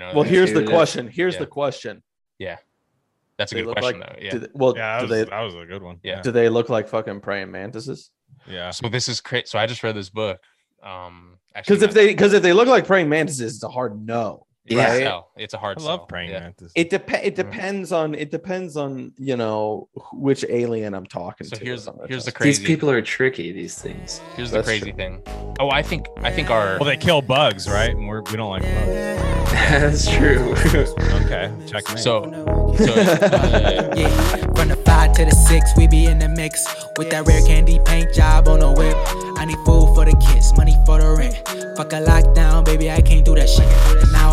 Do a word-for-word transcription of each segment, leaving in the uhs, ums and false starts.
You know. Well, here's the question. Here's yeah. the question. Yeah. That's a they good question, like, though. Yeah. They, well, yeah, that was, they, that was a good one. Yeah. Do they look like fucking praying mantises? Yeah. So this is crazy. So I just read this book. Um, because if they because if they look like praying mantises, it's a hard no. Yeah, right? Sell. It's a hard. I love sell. Praying yeah. mantises. It depends. It depends on. It depends on you know which alien I'm talking so to. So here's here's the crazy. These people are tricky. These things. Here's That's the crazy true. thing. Oh, I think I think our. Well, they kill bugs, right? And we're, we don't like bugs. That's true. Okay, check me. So, so uh, yeah, from the five to the six, we be in the mix with that rare candy paint job on the whip. I need food for the kids, money for the rent. Fuck a lockdown, baby, I can't do that shit. And I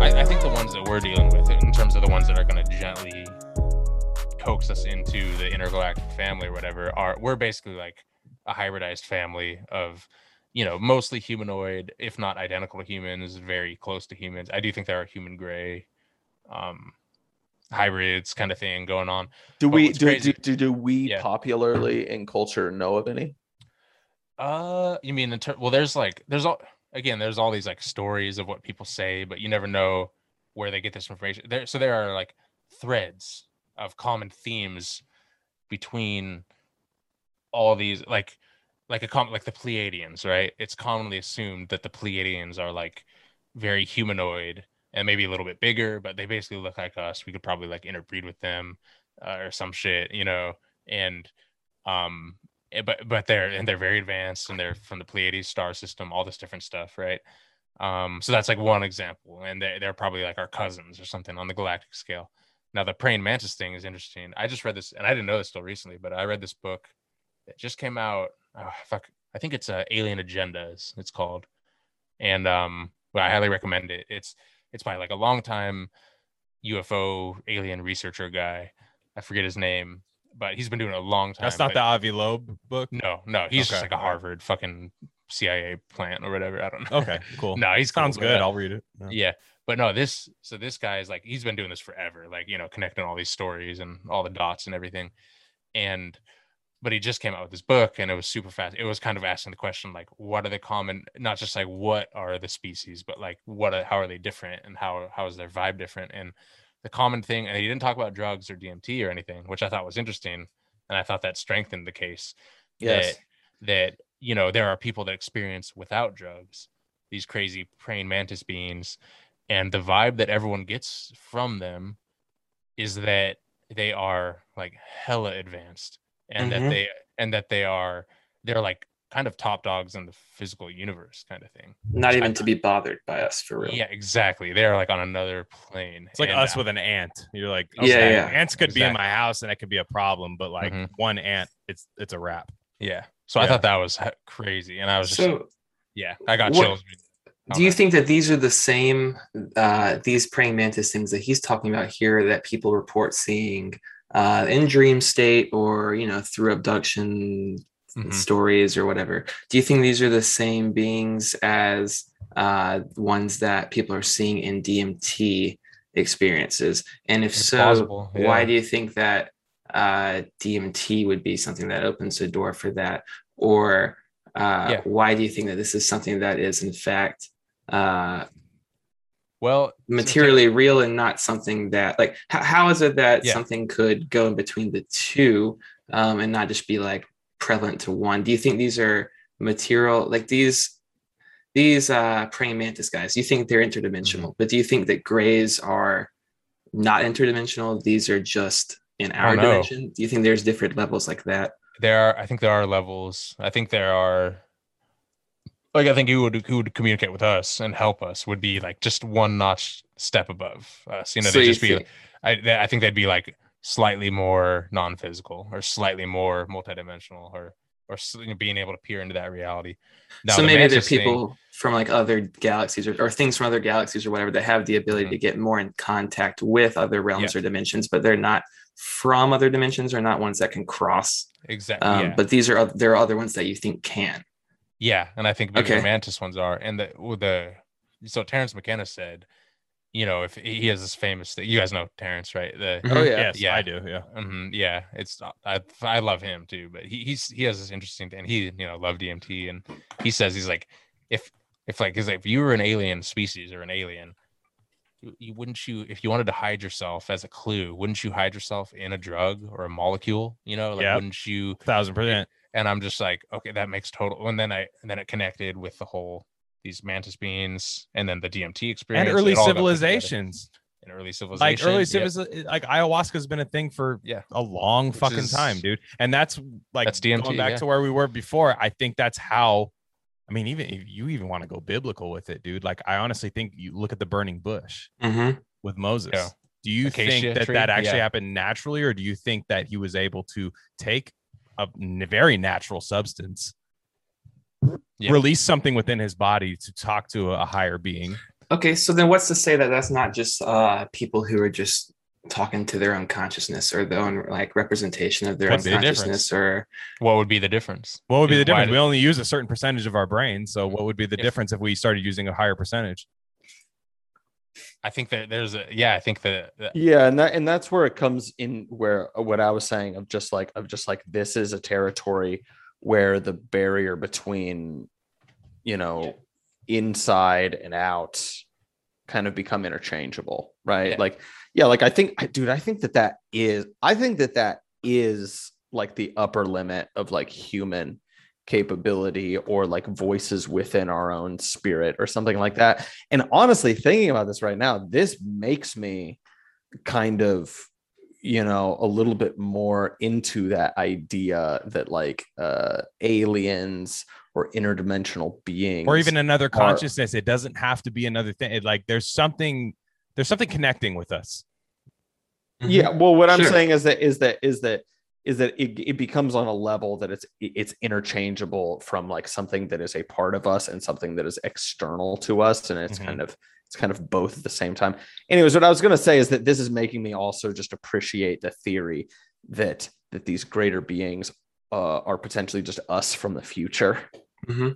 I, I think the ones that we're dealing with, in terms of the ones that are going to gently coax us into the intergalactic family or whatever, are we're basically like a hybridized family of, you know, mostly humanoid, if not identical to humans, very close to humans. I do think there are human gray um, hybrids kind of thing going on. Do but we do, do do do we yeah. popularly in culture know of any? Uh, you mean in ter- well, there's like there's all. Again, there's all these like stories of what people say, but you never know where they get this information. There, so there are like threads of common themes between all these, like, like a com- like the Pleiadians, right? It's commonly assumed that the Pleiadians are like very humanoid and maybe a little bit bigger, but they basically look like us. We could probably like interbreed with them uh, or some shit, you know. And um. But but they're and they're very advanced and they're from the Pleiades star system, all this different stuff, right? Um, so that's like one example, and they they're probably like our cousins or something on the galactic scale. Now the praying mantis thing is interesting. I just read this, and I didn't know this till recently, but I read this book that just came out. Oh, fuck, I think it's uh, Alien Agendas. It's called, and um, well, I highly recommend it. It's it's by like a longtime U F O alien researcher guy. I forget his name. But he's been doing it a long time. That's not the Avi Loeb book? No, no. He's okay. just like a Harvard fucking C I A plant or whatever. I don't know. Okay, cool. No, he sounds cool, good. But, I'll read it. Yeah. yeah. But no, this, so this guy is like, he's been doing this forever, like, you know, connecting all these stories and all the dots and everything. And, but he just came out with this book and it was super fast. It was kind of asking the question, like, what are the common, not just like, what are the species, but like, what, are, how are they different and how, how is their vibe different? And, the common thing, and he didn't talk about drugs or D M T or anything, which I thought was interesting, and I thought that strengthened the case. Yes, that, that you know there are people that experience without drugs these crazy praying mantis beings, and the vibe that everyone gets from them is that they are like hella advanced, and mm-hmm. that they and that they are they're like kind of top dogs in the physical universe kind of thing. Not even to be bothered by us for real. Yeah, exactly. They're like on another plane. It's like us with an ant. You're like, okay, yeah, yeah, ants could exactly. be in my house and that could be a problem, but like mm-hmm. one ant, it's it's a wrap. Yeah. So yeah. I thought that was crazy. And I was just, so, yeah, I got what, chills. Do you know. think that these are the same, uh, these praying mantis things that he's talking about here that people report seeing uh, in dream state or, you know, through abduction Mm-hmm. stories or whatever? Do you think these are the same beings as uh ones that people are seeing in D M T experiences? And if it's so possible, yeah. why do you think that uh D M T would be something that opens a door for that? Or uh yeah. why do you think that this is something that is in fact uh well materially something- real and not something that like h- how is it that yeah. something could go in between the two um and not just be like prevalent to one? Do you think these are material, like these these uh praying mantis guys, you think they're interdimensional, mm-hmm. but do you think that grays are not interdimensional? These are just in our dimension? Do you think there's different levels like that? There are. I think there are levels. I think there are, like, I think who would who would communicate with us and help us would be like just one notch step above us, you know. So they'd just think- be I, they, I think they'd be like slightly more non-physical or slightly more multidimensional or or being able to peer into that reality. Now, so the maybe there are people thing, from like other galaxies or, or things from other galaxies or whatever that have the ability mm-hmm. to get more in contact with other realms yeah. or dimensions, but they're not from other dimensions or not ones that can cross. Exactly. Um, yeah. But these are, there are other ones that you think can. Yeah. And I think maybe okay. the mantis ones are. And the, the, so Terence McKenna said, you know, if he has this famous thing, you guys know Terence, right? The, oh yeah. Yes, yeah, I do. Yeah. Mm-hmm, yeah. It's, I, I love him too, but he, he's, he has this interesting thing. He, you know, loved D M T. And he says, he's like, if, if like, cause like, if you were an alien species or an alien, you, you wouldn't you, if you wanted to hide yourself as a clue, wouldn't you hide yourself in a drug or a molecule? You know, like, yep. wouldn't you? Thousand percent. And I'm just like, okay, that makes total. And then I, and then it connected with the whole, these mantis beings and then the D M T experience and early civilizations and early civilizations like early civiliz- yep. like ayahuasca has been a thing for yeah. a long Which fucking is, time, dude. And that's like that's D M T, going back yeah. to where we were before. I think that's how, I mean, even if you even want to go biblical with it, dude, like I honestly think you look at the burning bush mm-hmm. with Moses. Yeah. Do you Acacia think that tree? that actually yeah. happened naturally? Or do you think that he was able to take a very natural substance, Yeah. release something within his body to talk to a higher being? Okay, so then what's to say that that's not just uh people who are just talking to their own consciousness or their own like representation of their What'd own consciousness? The or what would be the difference? What would be the difference? Did... We only use a certain percentage of our brain, so what would be the yeah. difference if we started using a higher percentage? I think that there's a yeah. I think that, that yeah, and that and that's where it comes in. Where what I was saying of just like of just like this is a territory where the barrier between, you know, yeah. inside and out kind of become interchangeable, right? Yeah. Like, yeah, like I think, I, dude, I think that that is, I think that that is like the upper limit of like human capability or like voices within our own spirit or something like that. And honestly, thinking about this right now, this makes me kind of, you know, a little bit more into that idea that like uh aliens or interdimensional beings or even another consciousness are, it doesn't have to be another thing. It, like there's something there's something connecting with us. Yeah, well what I'm sure. saying is that is that is that is that it, it becomes on a level that it's it's interchangeable from like something that is a part of us and something that is external to us, and it's mm-hmm. kind of It's kind of both at the same time. Anyways, what I was going to say is that this is making me also just appreciate the theory that that these greater beings uh, are potentially just us from the future. Mm-hmm.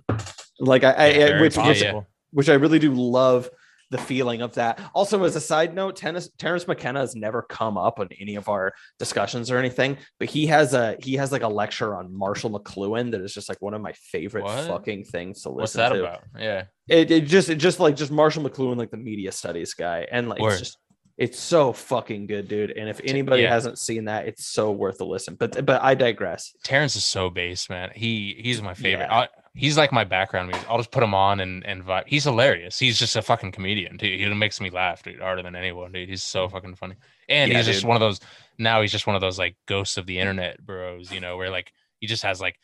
Like I, I, I which, which, yeah. which I really do love the feeling of that. Also, as a side note, Terence, Terence McKenna has never come up in any of our discussions or anything, but he has a he has like a lecture on Marshall McLuhan that is just like one of my favorite what? fucking things to listen to. What's that to. about? Yeah. It, it just it just like just Marshall McLuhan, like the media studies guy, and like Word. it's just it's so fucking good, dude. And if anybody yeah. hasn't seen that, it's so worth a listen. But but I digress. Terence is so based, man. He he's my favorite. Yeah. I, he's like my background music. I'll just put him on and and vibe. He's hilarious. He's just a fucking comedian, dude. He makes me laugh, dude, harder than anyone, dude. He's so fucking funny. And yeah, he's dude. just one of those. Now he's just one of those like ghosts of the internet bros, you know, where like he just has like,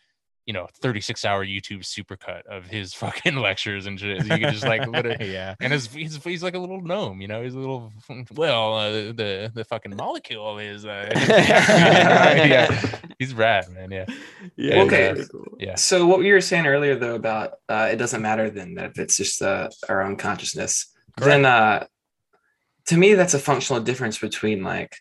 you know, thirty-six hour YouTube supercut of his fucking lectures and shit. You can just like, literally, yeah. And his, he's he's like a little gnome, you know. He's a little well, uh, the the fucking molecule is. Uh, yeah, he's rad, man. Yeah. Yeah. Okay. Yeah. yeah. So what you were saying earlier though about uh, it doesn't matter then that if it's just uh, our own consciousness. Correct. Then uh, to me that's a functional difference between like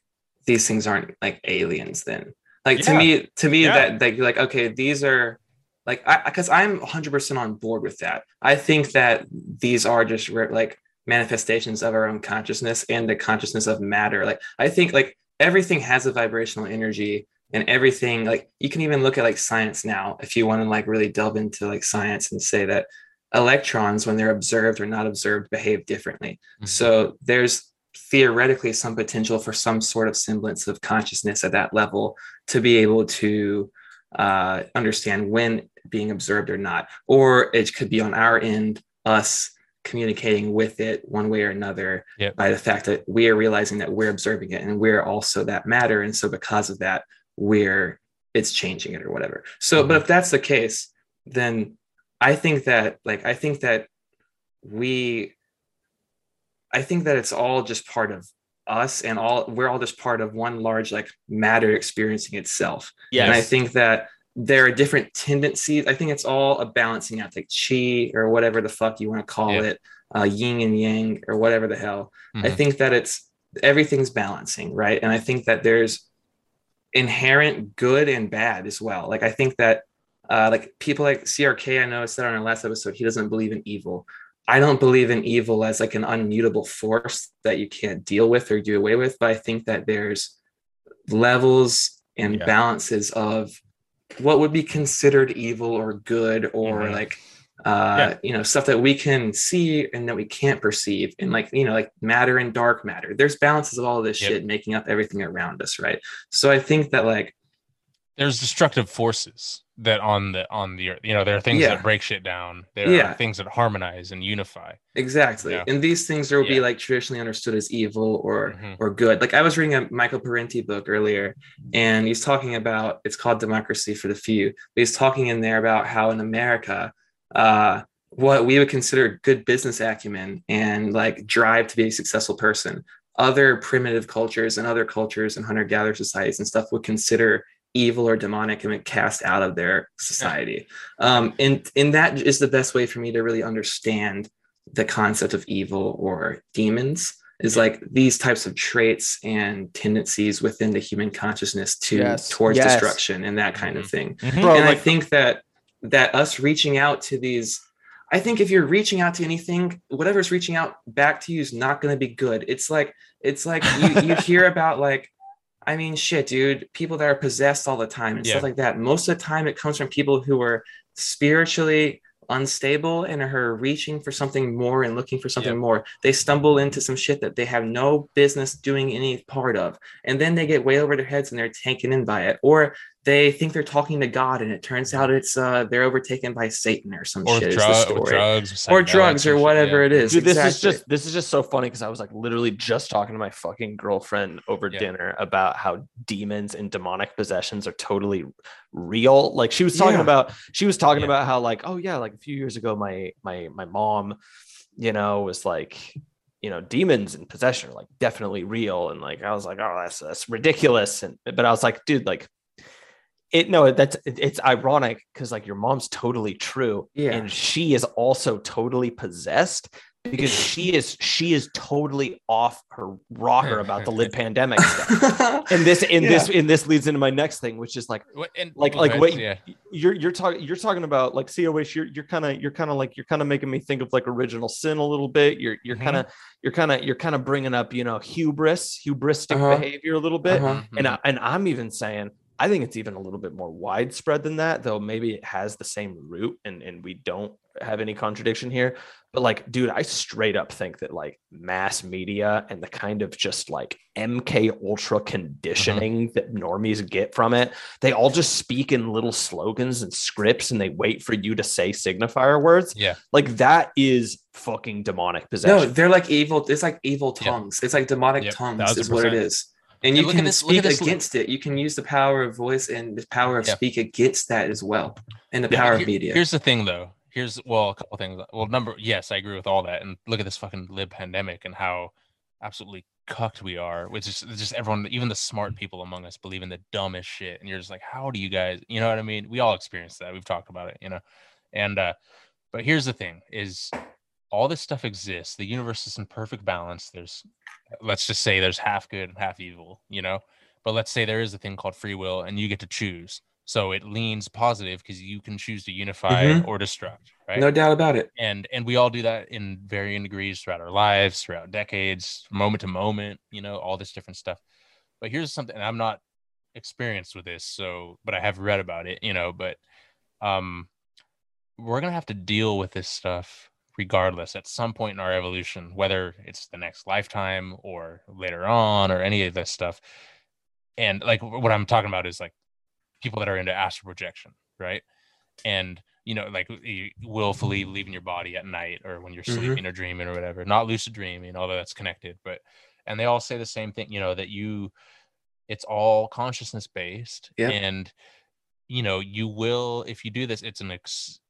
these things aren't like aliens then. Like yeah. to me, to me yeah. that that you're like, okay, these are like, I because I'm one hundred percent on board with that. I think that these are just re- like manifestations of our own consciousness and the consciousness of matter. Like I think like everything has a vibrational energy and everything, like you can even look at like science now if you want to like really delve into like science and say that electrons when they're observed or not observed behave differently. Mm-hmm. So there's theoretically some potential for some sort of semblance of consciousness at that level to be able to uh, understand when being observed or not, or it could be on our end, us communicating with it one way or another yep. by the fact that we are realizing that we're observing it and we're also that matter. And so because of that, we're, it's changing it or whatever. So, mm-hmm. but if that's the case, then I think that like, I think that we, I think that it's all just part of us and all we're all just part of one large like matter experiencing itself. Yes. And I think that there are different tendencies. I think it's all a balancing out, like chi or whatever the fuck you want to call yeah. it, uh, yin and yang or whatever the hell. Mm-hmm. I think that it's everything's balancing, right? And I think that there's inherent good and bad as well. Like I think that uh, like people like C R K, I know I said on our last episode, he doesn't believe in evil. I don't believe in evil as like an unmutable force that you can't deal with or do away with. But I think that there's levels and yeah. balances of what would be considered evil or good or mm-hmm. like, uh, yeah. you know, stuff that we can see and that we can't perceive. And like, you know, like matter and dark matter, there's balances of all of this yep. shit making up everything around us. Right. So I think that like, there's destructive forces that on the on the earth, you know, there are things yeah. that break shit down. There yeah. are things that harmonize and unify. Exactly. You know? And these things will yeah. be like traditionally understood as evil or mm-hmm. or good. Like I was reading a Michael Parenti book earlier, and he's talking about, it's called Democracy for the Few. But he's talking in there about how in America, uh, what we would consider good business acumen and like drive to be a successful person, other primitive cultures and other cultures and hunter-gatherer societies and stuff would consider evil or demonic and cast out of their society. Um, and, and that is the best way for me to really understand the concept of evil or demons is like these types of traits and tendencies within the human consciousness to yes. towards yes. destruction and that kind of thing. Mm-hmm. Bro, and like- I think that, that us reaching out to these, I think if you're reaching out to anything, whatever's reaching out back to you is not going to be good. It's like, it's like you, you hear about like, I mean, shit, dude, people that are possessed all the time and yeah. stuff like that. Most of the time it comes from people who are spiritually unstable and are reaching for something more and looking for something yeah. more. They stumble into some shit that they have no business doing any part of. And then they get way over their heads and they're taken in by it. Or they think they're talking to God and it turns out it's uh, they're overtaken by Satan or some or shit. Dr- is the story. Or drugs. Or drugs or whatever yeah. it is. Dude, this exactly. is just this is just so funny because I was like literally just talking to my fucking girlfriend over yeah. dinner about how demons and demonic possessions are totally real. Like she was talking yeah. about she was talking yeah. about how like, oh yeah, like a few years ago, my my my mom, you know, was like, you know, demons and possession are like definitely real. And like I was like, oh, that's that's ridiculous. And but I was like, dude, like It no, that's it, it's ironic because like your mom's totally true, yeah. and she is also totally possessed because she is she is totally off her rocker about the lid pandemic stuff. And this in yeah. this in this leads into my next thing, which is like what, and, like like right, what yeah. you're you're talking you're talking about like C O H. You're you're kind of you're kind of like you're kind of making me think of like Original Sin a little bit. You're you're kind of mm-hmm. you're kind of you're kind of bringing up, you know, hubris, hubristic uh-huh. behavior a little bit, uh-huh. and I, and I'm even saying, I think it's even a little bit more widespread than that, though maybe it has the same root and, and we don't have any contradiction here. But like, dude, I straight up think that like mass media and the kind of just like M K Ultra conditioning uh-huh. that normies get from it, they all just speak in little slogans and scripts and they wait for you to say signifier words. Yeah. Like that is fucking demonic possession. No, they're like evil. It's like evil tongues. Yep. It's like demonic yep, tongues one thousand percent. Is what it is. And you can speak against it. You can use the power of voice and the power of speak against that as well. And the power of media. Here's the thing, though. Here's, well, a couple things. Well, number, yes, I agree with all that. And look at this fucking lib pandemic and how absolutely cucked we are, which is just everyone, even the smart people among us believe in the dumbest shit. And you're just like, how do you guys, you know what I mean? We all experienced that. We've talked about it, you know? And, uh, but here's the thing is, all this stuff exists. The universe is in perfect balance. There's, let's just say there's half good and half evil, you know, but let's say there is a thing called free will and you get to choose. So it leans positive because you can choose to unify mm-hmm. or destruct, right? No doubt about it. And, and we all do that in varying degrees throughout our lives, throughout decades, moment to moment, you know, all this different stuff. But here's something, and I'm not experienced with this, so, but I have read about it, you know, but um, we're going to have to deal with this stuff regardless at some point in our evolution, whether it's the next lifetime or later on or any of this stuff. And like what I'm talking about is like people that are into astral projection, right? And, you know, like you willfully leaving your body at night or when you're mm-hmm. sleeping or dreaming or whatever, not lucid dreaming, although that's connected, but, and they all say the same thing, you know, that you, it's all consciousness based. Yeah. And, you know, you will, if you do this, it's an, ex,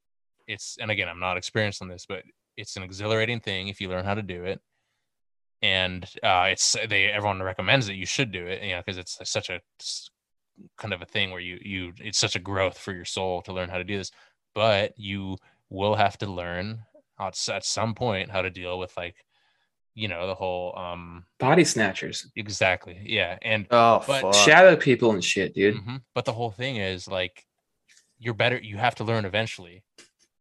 it's, and again, I'm not experienced on this, but it's an exhilarating thing if you learn how to do it, and uh, it's they everyone recommends that you should do it, you know, because it's such a kind of a thing where you you it's such a growth for your soul to learn how to do this, but you will have to learn at some point how to deal with, like, you know, the whole um body snatchers. Exactly. Yeah. And oh, but, fuck. shadow people and shit, dude. Mm-hmm. But the whole thing is, like, you're better. You have to learn eventually.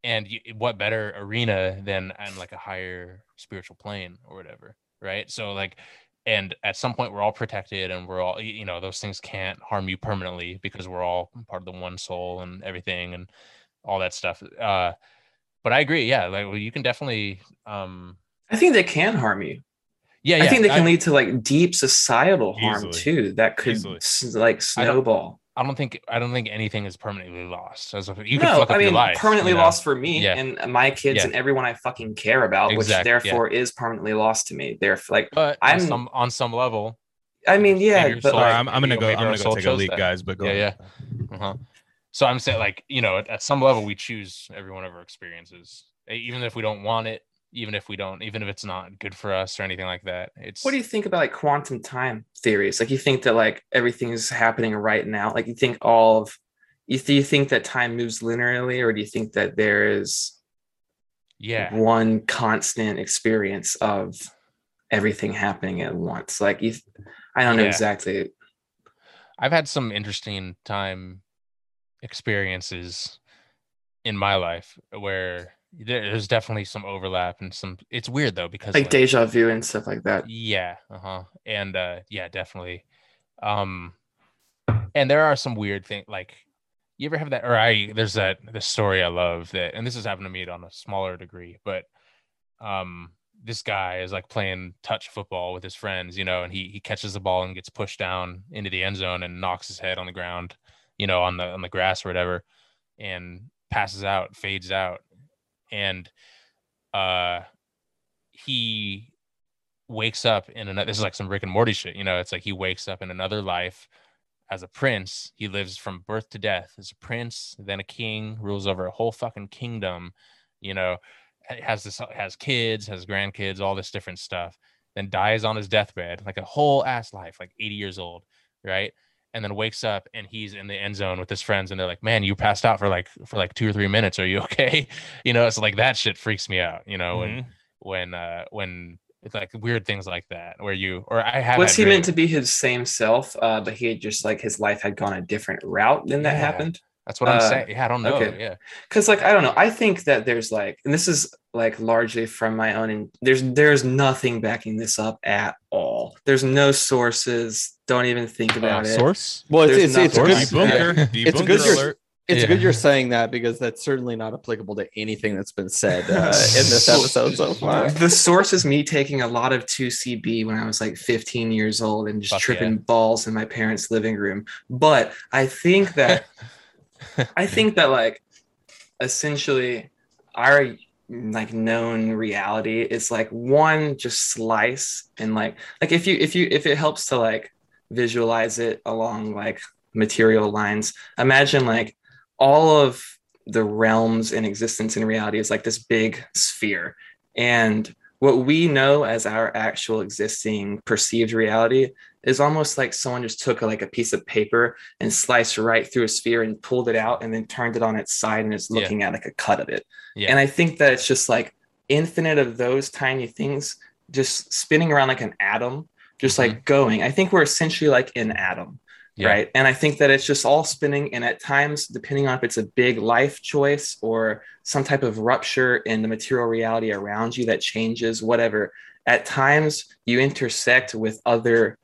And you, what better arena than on, like, a higher spiritual plane or whatever, right? So, like, and at some point we're all protected and we're all, you know, those things can't harm you permanently because we're all part of the one soul and everything and all that stuff. Uh, but I agree. Yeah. Like, well, you can definitely, um, I think they can harm you. Yeah. yeah. I think they can I, lead to, like, deep societal harm easily. too. That could s- like snowball. I don't think I don't think anything is permanently lost. As if you could no, fuck up I mean, your life, permanently you know? lost for me yeah. and my kids yeah. and everyone I fucking care about, exactly. which therefore yeah. is permanently lost to me. They're like, but I'm on some, on some level. I mean, yeah, but soul, like, I'm, I'm gonna go. I'm gonna go take a leak, that. guys. But go yeah, ahead. yeah. Uh-huh. So I'm saying, like, you know, at, at some level, we choose every one of our experiences, even if we don't want it, even if we don't, even if it's not good for us or anything like that. It's. What do you think about, like, quantum time theories? Like, you think that, like, everything is happening right now? Like, you think all of, you, do you think that time moves linearly, or do you think that there is yeah one constant experience of everything happening at once? Like, you, I don't know yeah. exactly. I've had some interesting time experiences in my life where there's definitely some overlap and some, it's weird though, because like, like deja vu and stuff like that. Yeah. Uh-huh. And uh yeah, definitely. Um and there are some weird things, like, you ever have that, or I there's that this story I love that, and this has happened to me on a smaller degree, but um this guy is, like, playing touch football with his friends, you know, and he he catches the ball and gets pushed down into the end zone and knocks his head on the ground, you know, on the on the grass or whatever, and passes out, fades out. And uh, he wakes up in another, this is like some Rick and Morty shit, you know, it's like he wakes up in another life as a prince. He lives from birth to death as a prince, then a king, rules over a whole fucking kingdom, you know, has this, has kids, has grandkids, all this different stuff, then dies on his deathbed, like a whole ass life, like eighty years old, right? And then wakes up and he's in the end zone with his friends and they're like, man, you passed out for like, for like two or three minutes. Are you okay? You know, it's like that shit freaks me out, you know, mm-hmm. when, when, uh, when it's like weird things like that where you, or I have, was he really meant to be his same self, uh, but he had just like, his life had gone a different route than that yeah, happened. That's what uh, I'm saying. Yeah. I don't know. Okay. Yeah. Cause like, I don't know. I think that there's like, and this is like largely from my own, and there's, there's nothing backing this up at all. There's no sources. Don't even think about uh, it. Source? Well, it's, it's, it's, source. Good, debunker, debunker it's good. You're, it's yeah. good you're saying that because that's certainly not applicable to anything that's been said uh, in this episode so far. The source is me taking a lot of two C B when I was like fifteen years old and just Fuck tripping yeah. balls in my parents' living room. But I think that, I think that like essentially our like known reality is like one just slice, and like like if you if you if it helps to like visualize it along like material lines, imagine like all of the realms in existence in reality is like this big sphere, and what we know as our actual existing perceived reality is almost like someone just took a, like a piece of paper and sliced right through a sphere and pulled it out and then turned it on its side and is looking yeah. at like a cut of it yeah. and I think that it's just like infinite of those tiny things just spinning around like an atom, just like mm-hmm. going. I think we're essentially like an atom, yeah. right? And I think that it's just all spinning. And at times, depending on if it's a big life choice or some type of rupture in the material reality around you that changes, whatever, at times you intersect with other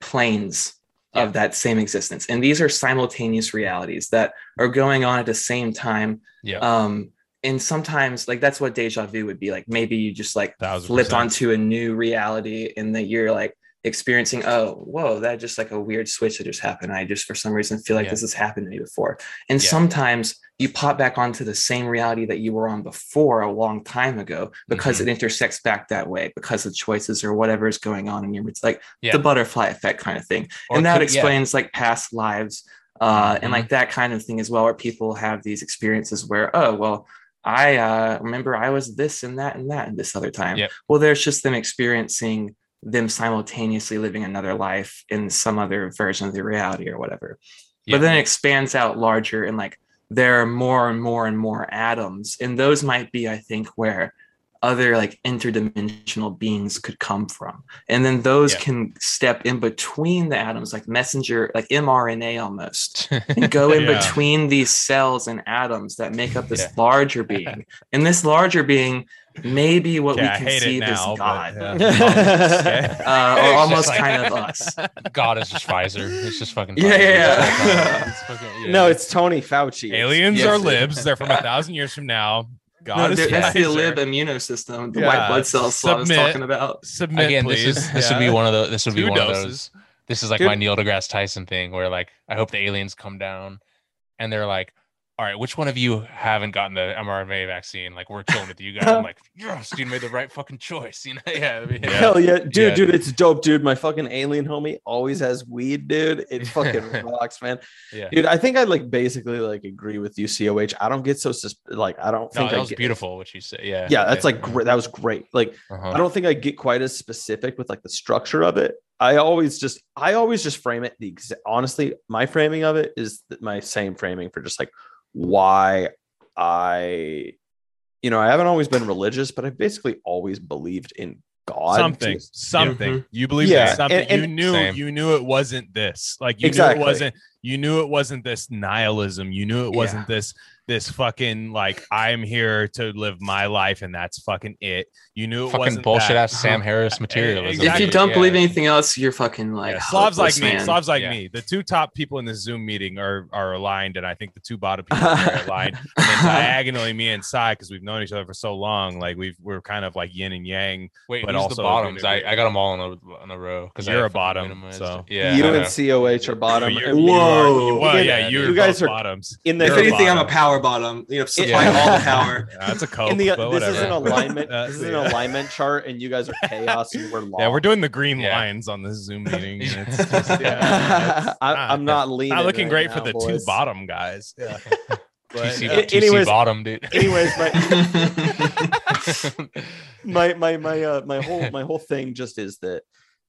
planes yeah. of that same existence. And these are simultaneous realities that are going on at the same time. Yeah. Um, and sometimes like that's what deja vu would be like. Maybe you just like flipped onto a new reality and that you're like experiencing, oh, whoa, that just like a weird switch that just happened. I just for some reason feel like yeah. this has happened to me before. And yeah. sometimes you pop back onto the same reality that you were on before a long time ago because mm-hmm. it intersects back that way because of choices or whatever is going on in your, it's like yeah. the butterfly effect kind of thing. Or and that could, explains yeah. like past lives uh, mm-hmm. and like that kind of thing as well, where people have these experiences where, oh, well, I uh, remember I was this and that and that and this other time. Yep. Well, there's just them experiencing them simultaneously living another life in some other version of the reality or whatever. Yeah. But then it expands out larger, and like there are more and more and more atoms. And those might be, I think, where other like interdimensional beings could come from. And then those yeah. can step in between the atoms, like messenger, like M R N A almost, and go in yeah. between these cells and atoms that make up this yeah. larger being. And this larger being maybe what yeah, we conceive as God, but, yeah. almost, yeah. uh, or almost like, kind of us. God is just Pfizer. It's just fucking. Pfizer. Yeah, yeah, yeah. It's fucking, yeah. No, it's Tony Fauci. Aliens yes, are libs. They're from a thousand years from now. God, no, is that's Pfizer. The lib immunosystem, the yeah. white blood cell Slav is talking about. Submit, Again, please. This, is, this yeah. would be one of those. This would Two be one doses. of those. This is like Dude. my Neil deGrasse Tyson thing, where like I hope the aliens come down, and they're like, all right, which one of you haven't gotten the mRNA vaccine? Like, we're killing it with you guys. I'm like, yes, dude, made the right fucking choice. You know? Yeah. I mean, yeah. Hell yeah. Dude, yeah. dude, it's dope, dude. My fucking alien homie always has weed, dude. It fucking rocks, man. Yeah. Dude, I think I like basically like agree with you, C O H. I don't get so, sus- like, I don't think no, that I was get- beautiful what you said. Yeah. Yeah. That's yeah. like, great. That was great. Like, uh-huh. I don't think I get quite as specific with like the structure of it. I always just, I always just frame it. The exa- Honestly, my framing of it is my same framing for just like, why I, you know, I haven't always been religious, but I've basically always believed in God. Something, something. Mm-hmm. You believed yeah. in something. And, and you knew, same. you knew it wasn't this. Like you exactly. knew it wasn't. You knew it wasn't this nihilism. You knew it wasn't yeah. this. This fucking like I'm here to live my life and that's fucking it. You knew it fucking wasn't bullshit that. ass Sam Harris materialism. Exactly. If you don't yeah. believe anything else, you're fucking like yeah. Slavs like man. me. Slavs like yeah. me. The two top people in the Zoom meeting are are aligned, and I think the two bottom people are aligned. And diagonally, me and Sai, because we've known each other for so long, like we've we're kind of like yin and yang. Wait, but who's also the bottoms? I, I got them all in a in a row because you're a bottom. So yeah, you and C O H are bottom. You're, Whoa, you are, you, well, yeah, you're you guys are bottoms. In the, if anything, I'm a power. Bottom, you know, supply yeah. all the power. Yeah, that's a cope. In the, but this whatever. is an alignment. uh, this is an alignment chart, and you guys are chaos, and we're lost. Yeah, we're doing the green yeah. lines on this Zoom meeting. And it's just, yeah, it's I, not, I'm not leaning. Not looking right great now, for the boys. two bottom guys. Yeah. T C bottom, dude. Anyways, my my my my uh, my whole my whole thing just is that,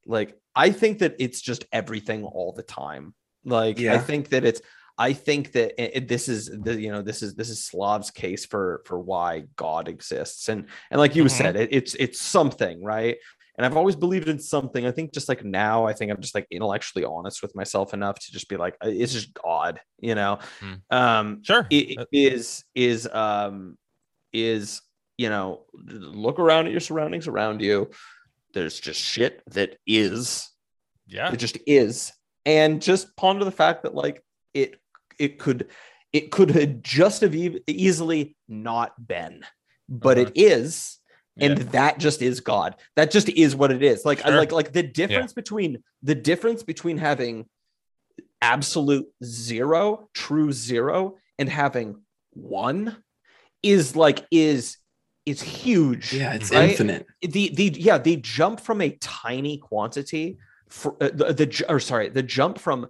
like, I think that it's just everything all the time. Like, yeah. I think that it's. I think that it, it, this is the, you know, this is, this is Slav's case for, for why God exists. And, and like you mm-hmm. said, it, it's, it's something, right. And I've always believed in something. I think just like now, I think I'm just like intellectually honest with myself enough to just be like, it's just God, you know? Mm. Um, sure. It, it is, is, um, is, you know, look around at your surroundings around you. There's just shit that is, yeah, it just is. And just ponder the fact that like, it, It could, it could have just have e- easily not been, but uh-huh. it is, and yeah. that just is God. That just is what it is. Like, sure. I, like, like the difference yeah. between the difference between having absolute zero, true zero, and having one is like is is huge. Yeah, it's right? infinite. The the yeah the jump from a tiny quantity for uh, the, the or sorry the jump from.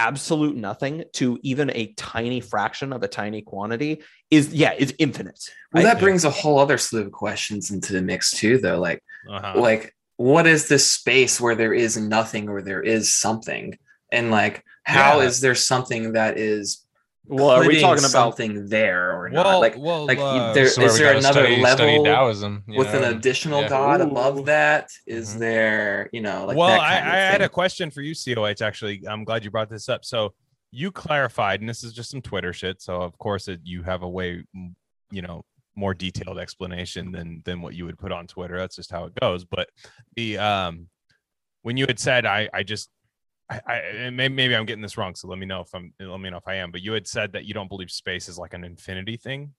absolute nothing to even a tiny fraction of a tiny quantity is yeah is infinite. Well, that I, brings yeah. a whole other slew of questions into the mix too, though. Like, uh-huh. like what is this space where there is nothing or there is something, and like how yeah. is there something that is? Well, are we talking about something there or not? Well, like, well, like uh, there, so is there another study, level Taoism, with know? an additional yeah. god Ooh. above that? Is mm-hmm. there, you know, like, well, that kind I, of I had a question for you, C O H. Actually, I'm glad you brought this up. So you clarified, and this is just some Twitter shit. So of course, it, you have a way, you know, more detailed explanation than than what you would put on Twitter. That's just how it goes. But the um, when you had said, I, I just. I, I maybe, maybe I'm getting this wrong, so let me know if I'm. Let me know if I am. But you had said that you don't believe space is like an infinity thing.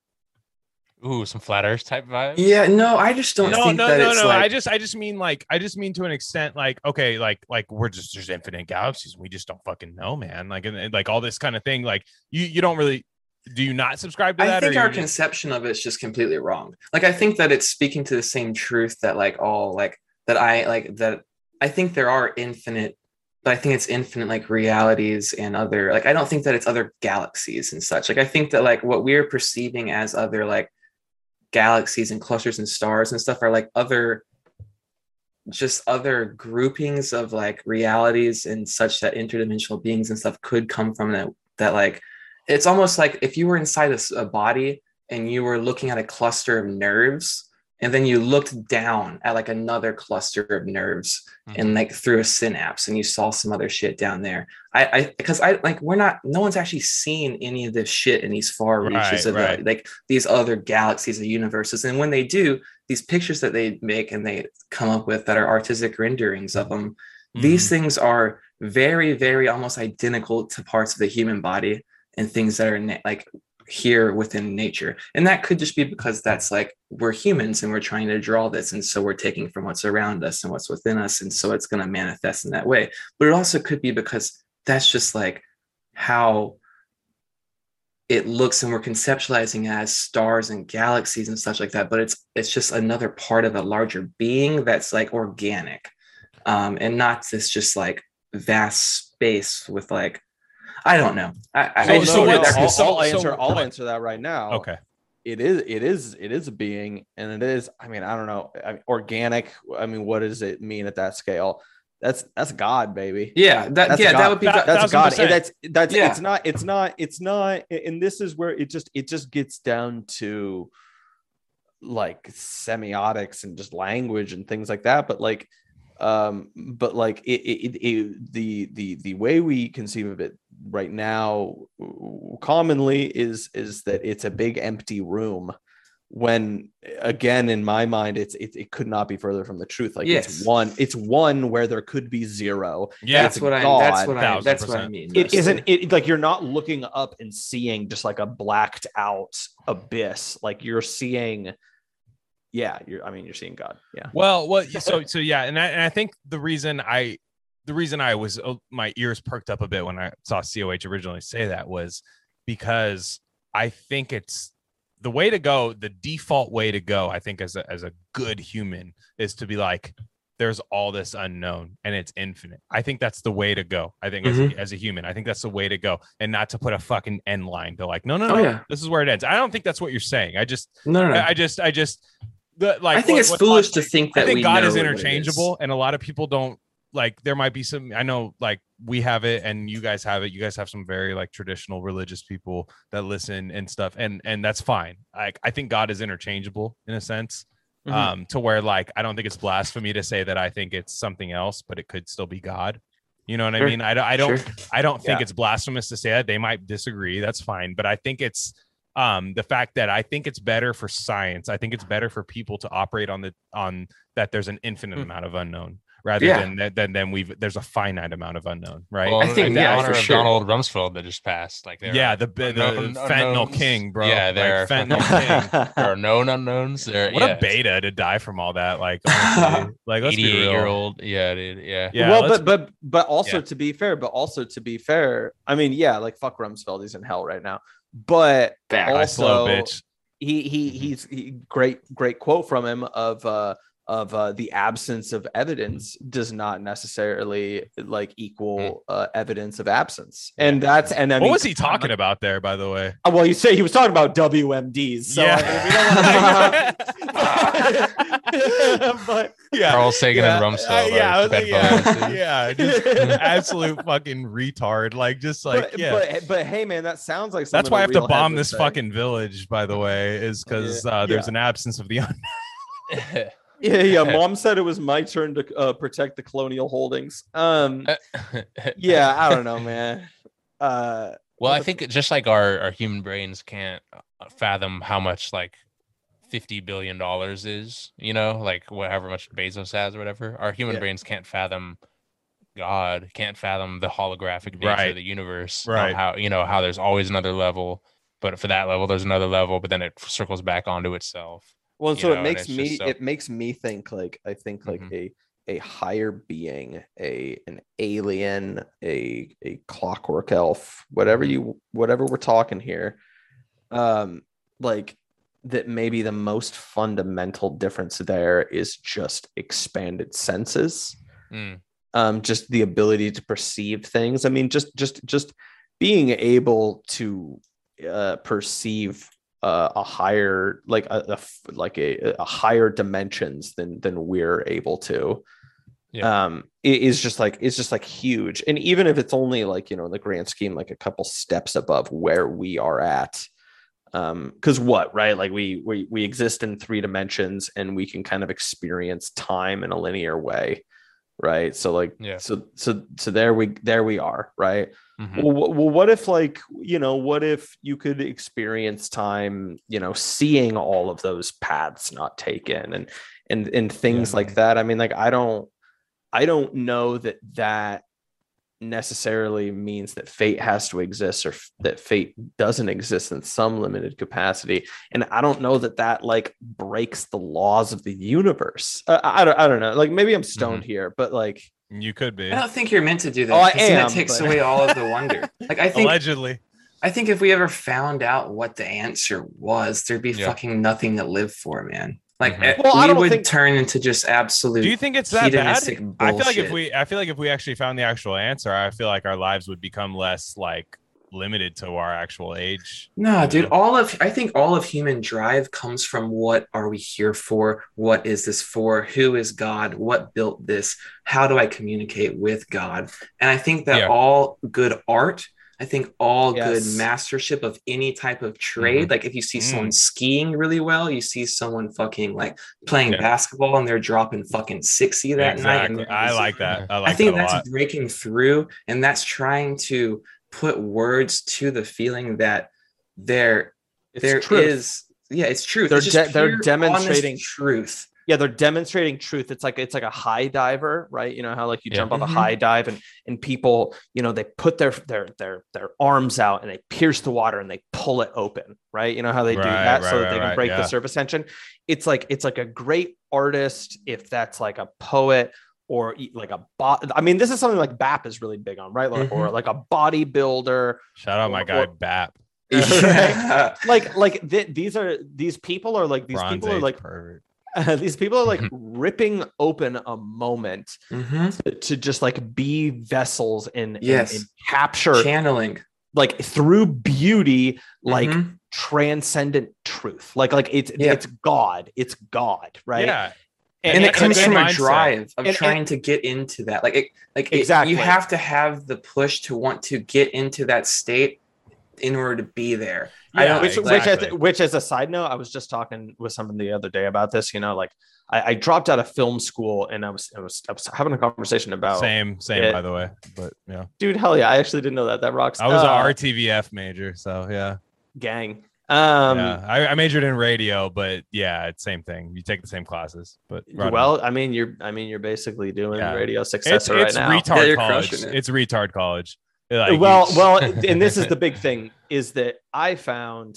Ooh, some flat Earth type vibe. Yeah, no, I just don't. No, think no, that no, it's no. Like... I just, I just mean like, I just mean to an extent, like, okay, like, like we're just there's infinite galaxies, we just don't fucking know, man. Like, and, and like all this kind of thing. Like, you, you don't really. Do you not subscribe to that? I think our just... conception of it's just completely wrong. Like, I think that it's speaking to the same truth that like all like that I like that I think there are infinite. But I think it's infinite, like realities and other, like, I don't think that it's other galaxies and such. Like, I think that like what we're perceiving as other like galaxies and clusters and stars and stuff are like other just other groupings of like realities and such that interdimensional beings and stuff could come from that, that like, it's almost like if you were inside a, a body and you were looking at a cluster of nerves and then you looked down at like another cluster of nerves mm-hmm. and like through a synapse and you saw some other shit down there. I, I, cause I like, we're not, no one's actually seen any of this shit in these far reaches right, of right. The, like these other galaxies or universes. And when they do, these pictures that they make and they come up with that are artistic renderings of them, mm-hmm. these things are very, very almost identical to parts of the human body and things that are na- like here within nature. And that could just be because that's like, we're humans and we're trying to draw this. And so we're taking from what's around us and what's within us. And so it's going to manifest in that way. But it also could be because that's just like how it looks and we're conceptualizing it as stars and galaxies and such like that. But it's, it's just another part of a larger being that's like organic um, and not this just like vast space with like, I don't know. I, I no, just no, no. I'll, so, I'll answer. So, I'll answer that right now. Okay. It is. It is. It is a being, and it is. I mean, I don't know. I mean, organic. I mean, what does it mean at that scale? That's that's God, baby. Yeah. That. That's yeah. God. That would be. God. That's God. That's that's. Yeah. It's not. It's not. It's not. And this is where it just. It just gets down to, like, semiotics and just language and things like that. But like, um, but like it. It. it, it the the the way we conceive of it right now commonly is is that it's a big empty room, when again in my mind it's it, it could not be further from the truth. Like yes. it's one it's one where there could be zero. Yeah, that's what, I, that's what i that's what i mean. It isn't it like you're not looking up and seeing just like a blacked out abyss, like you're seeing yeah you're i mean you're seeing God. Yeah, well well so so yeah and i, and I think the reason i The reason I was my ears perked up a bit when I saw C O H originally say that was because I think it's the way to go. The default way to go, I think, as a, as a good human is to be like, there's all this unknown and it's infinite. I think that's the way to go. I think mm-hmm. as, a, as a human, I think that's the way to go, and not to put a fucking end line to like, no, no, no, oh, yeah. this is where it ends. I don't think that's what you're saying. I just, no, no, no. I, I just, I just, the, like, I think what, it's foolish like, to think that I think we God know is interchangeable, is. And a lot of people don't. Like there might be some, I know like we have it and you guys have it. You guys have some very like traditional religious people that listen and stuff. And, and that's fine. Like, I think God is interchangeable in a sense mm-hmm. um, to where like, I don't think it's blasphemy to say that I think it's something else, but it could still be God. You know what sure. I mean? I don't, I don't, sure. I don't think yeah. it's blasphemous to say that. They might disagree. That's fine. But I think it's um, the fact that I think it's better for science. I think it's better for people to operate on the, on that. There's an infinite mm-hmm. amount of unknown. Rather yeah. than than than we've there's a finite amount of unknown, right? Well, I think like the yeah, honor of sure. Donald Rumsfeld that just passed, like yeah, the the, unknown, the fentanyl unknowns. King, bro. Yeah, they're like, fentanyl king. There are known unknowns. There, what yeah. a beta to die from all that. Like, honestly, like let's be real. Year old, yeah, dude, yeah, yeah. Well, but but but also yeah. to be fair, but also to be fair, I mean, yeah, like fuck Rumsfeld, he's in hell right now. But Back also, slow, bitch. he he he's he, great great quote from him of. uh of uh, the absence of evidence does not necessarily like equal uh, evidence of absence. And that's, and I mean, what was he talking about there, by the way? Oh, well, you say he was talking about W M Ds. So yeah. I mean, we don't want to but, yeah. Carl Sagan yeah. and Rumsfeld. Uh, yeah, I was like, yeah, yeah, just absolute fucking retard. Like, just like, but, yeah. But, but hey, man, that sounds like something. That's why I have to bomb this thing. Fucking village, by the way, is because yeah. uh, there's yeah. an absence of the unknown. Yeah, yeah. Mom said it was my turn to uh, protect the colonial holdings. Um, yeah, I don't know, man. Uh, well, I think f- just like our, our human brains can't fathom how much like fifty billion dollars is, you know, like whatever much Bezos has or whatever. Our human yeah. brains can't fathom God, can't fathom the holographic nature right. of the universe. Right. How, you know, how there's always another level, but for that level, there's another level, but then it circles back onto itself. Well, so you know, it makes me so... it makes me think like I think like mm-hmm. a a higher being, a an alien, a a clockwork elf, whatever you whatever we're talking here, um, like that maybe the most fundamental difference there is just expanded senses, mm. um, just the ability to perceive things. I mean, just just just being able to uh, perceive. Uh, a higher like a, a like a, a higher dimensions than than we're able to yeah. um, is just like, it's just like huge. And even if it's only like, you know, in the grand scheme, like a couple steps above where we are at, um, cause what, right? Like we, we, we exist in three dimensions and we can kind of experience time in a linear way. Right. So like, yeah. so, so, so there we, there we are. Right. Mm-hmm. Well, well, what if like, you know, what if you could experience time, you know, seeing all of those paths not taken and, and, and things yeah. like that. I mean, like, I don't, I don't know that that necessarily means that fate has to exist or f- that fate doesn't exist in some limited capacity. And I don't know that that like breaks the laws of the universe. Uh, I don't, I don't know. Like maybe I'm stoned mm-hmm. here, but like you could be. I don't think you're meant to do that. Oh, I am, that takes but... away all of the wonder. Like I think allegedly, I think if we ever found out what the answer was, there'd be yeah. fucking nothing to live for, man. Like mm-hmm. well, we I don't would think... turn into just absolute. Do you think it's that bad? Bullshit. I feel like if we, I feel like if we actually found the actual answer, I feel like our lives would become less like limited to our actual age. No, dude. All of I think all of human drive comes from what are we here for? What is this for? Who is God? What built this? How do I communicate with God? And I think that yeah. all good art. I think all yes. good mastership of any type of trade. Mm-hmm. Like if you see mm-hmm. someone skiing really well, you see someone fucking like playing yeah. basketball and they're dropping fucking sixty that exactly. night. I like that. I like that. I think that that's breaking through and that's trying to put words to the feeling that there, it's there truth. is, yeah, it's truth. They're, it's de- they're demonstrating truth. Yeah, they're demonstrating truth. It's like it's like a high diver, right? You know how like you yeah. jump on the mm-hmm. high dive and and people, you know, they put their their their their arms out and they pierce the water and they pull it open, right? You know how they right, do that right, so that right, they can right, break yeah. the surface tension. It's like it's like a great artist, if that's like a poet or like a bot. I mean, this is something like B A P is really big on, right? Like, mm-hmm. or like a bodybuilder. Shout out my or, guy or, B A P. Right? like like th- these are these people are like these Bronze people are like. Pervert. Uh, these people are like ripping open a moment mm-hmm. to, to just like be vessels and, yes. and, and capture channeling like through beauty, like mm-hmm. transcendent truth. Like, like it's, yeah. it's God, it's God. Right. Yeah. And, and it comes from a drive of and, trying and, to get into that. Like, it, like exactly. it, you have to have the push to want to get into that state in order to be there. Yeah, I don't, which, exactly. which, as, which as a side note, I was just talking with someone the other day about this, you know, like I, I dropped out of film school and I was, I was, I was having a conversation about same, same it. by the way, but yeah, dude, hell yeah. I actually didn't know that. That rocks. I was uh, an R T V F major. So yeah. Gang. Um, yeah, I, I majored in radio, but yeah, it's same thing. You take the same classes, but right well, on. I mean, you're, I mean, you're basically doing yeah. radio successor it's, it's right now. Retard yeah, college. It. It's retard college. Like well, well, and this is the big thing is that I found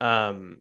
um,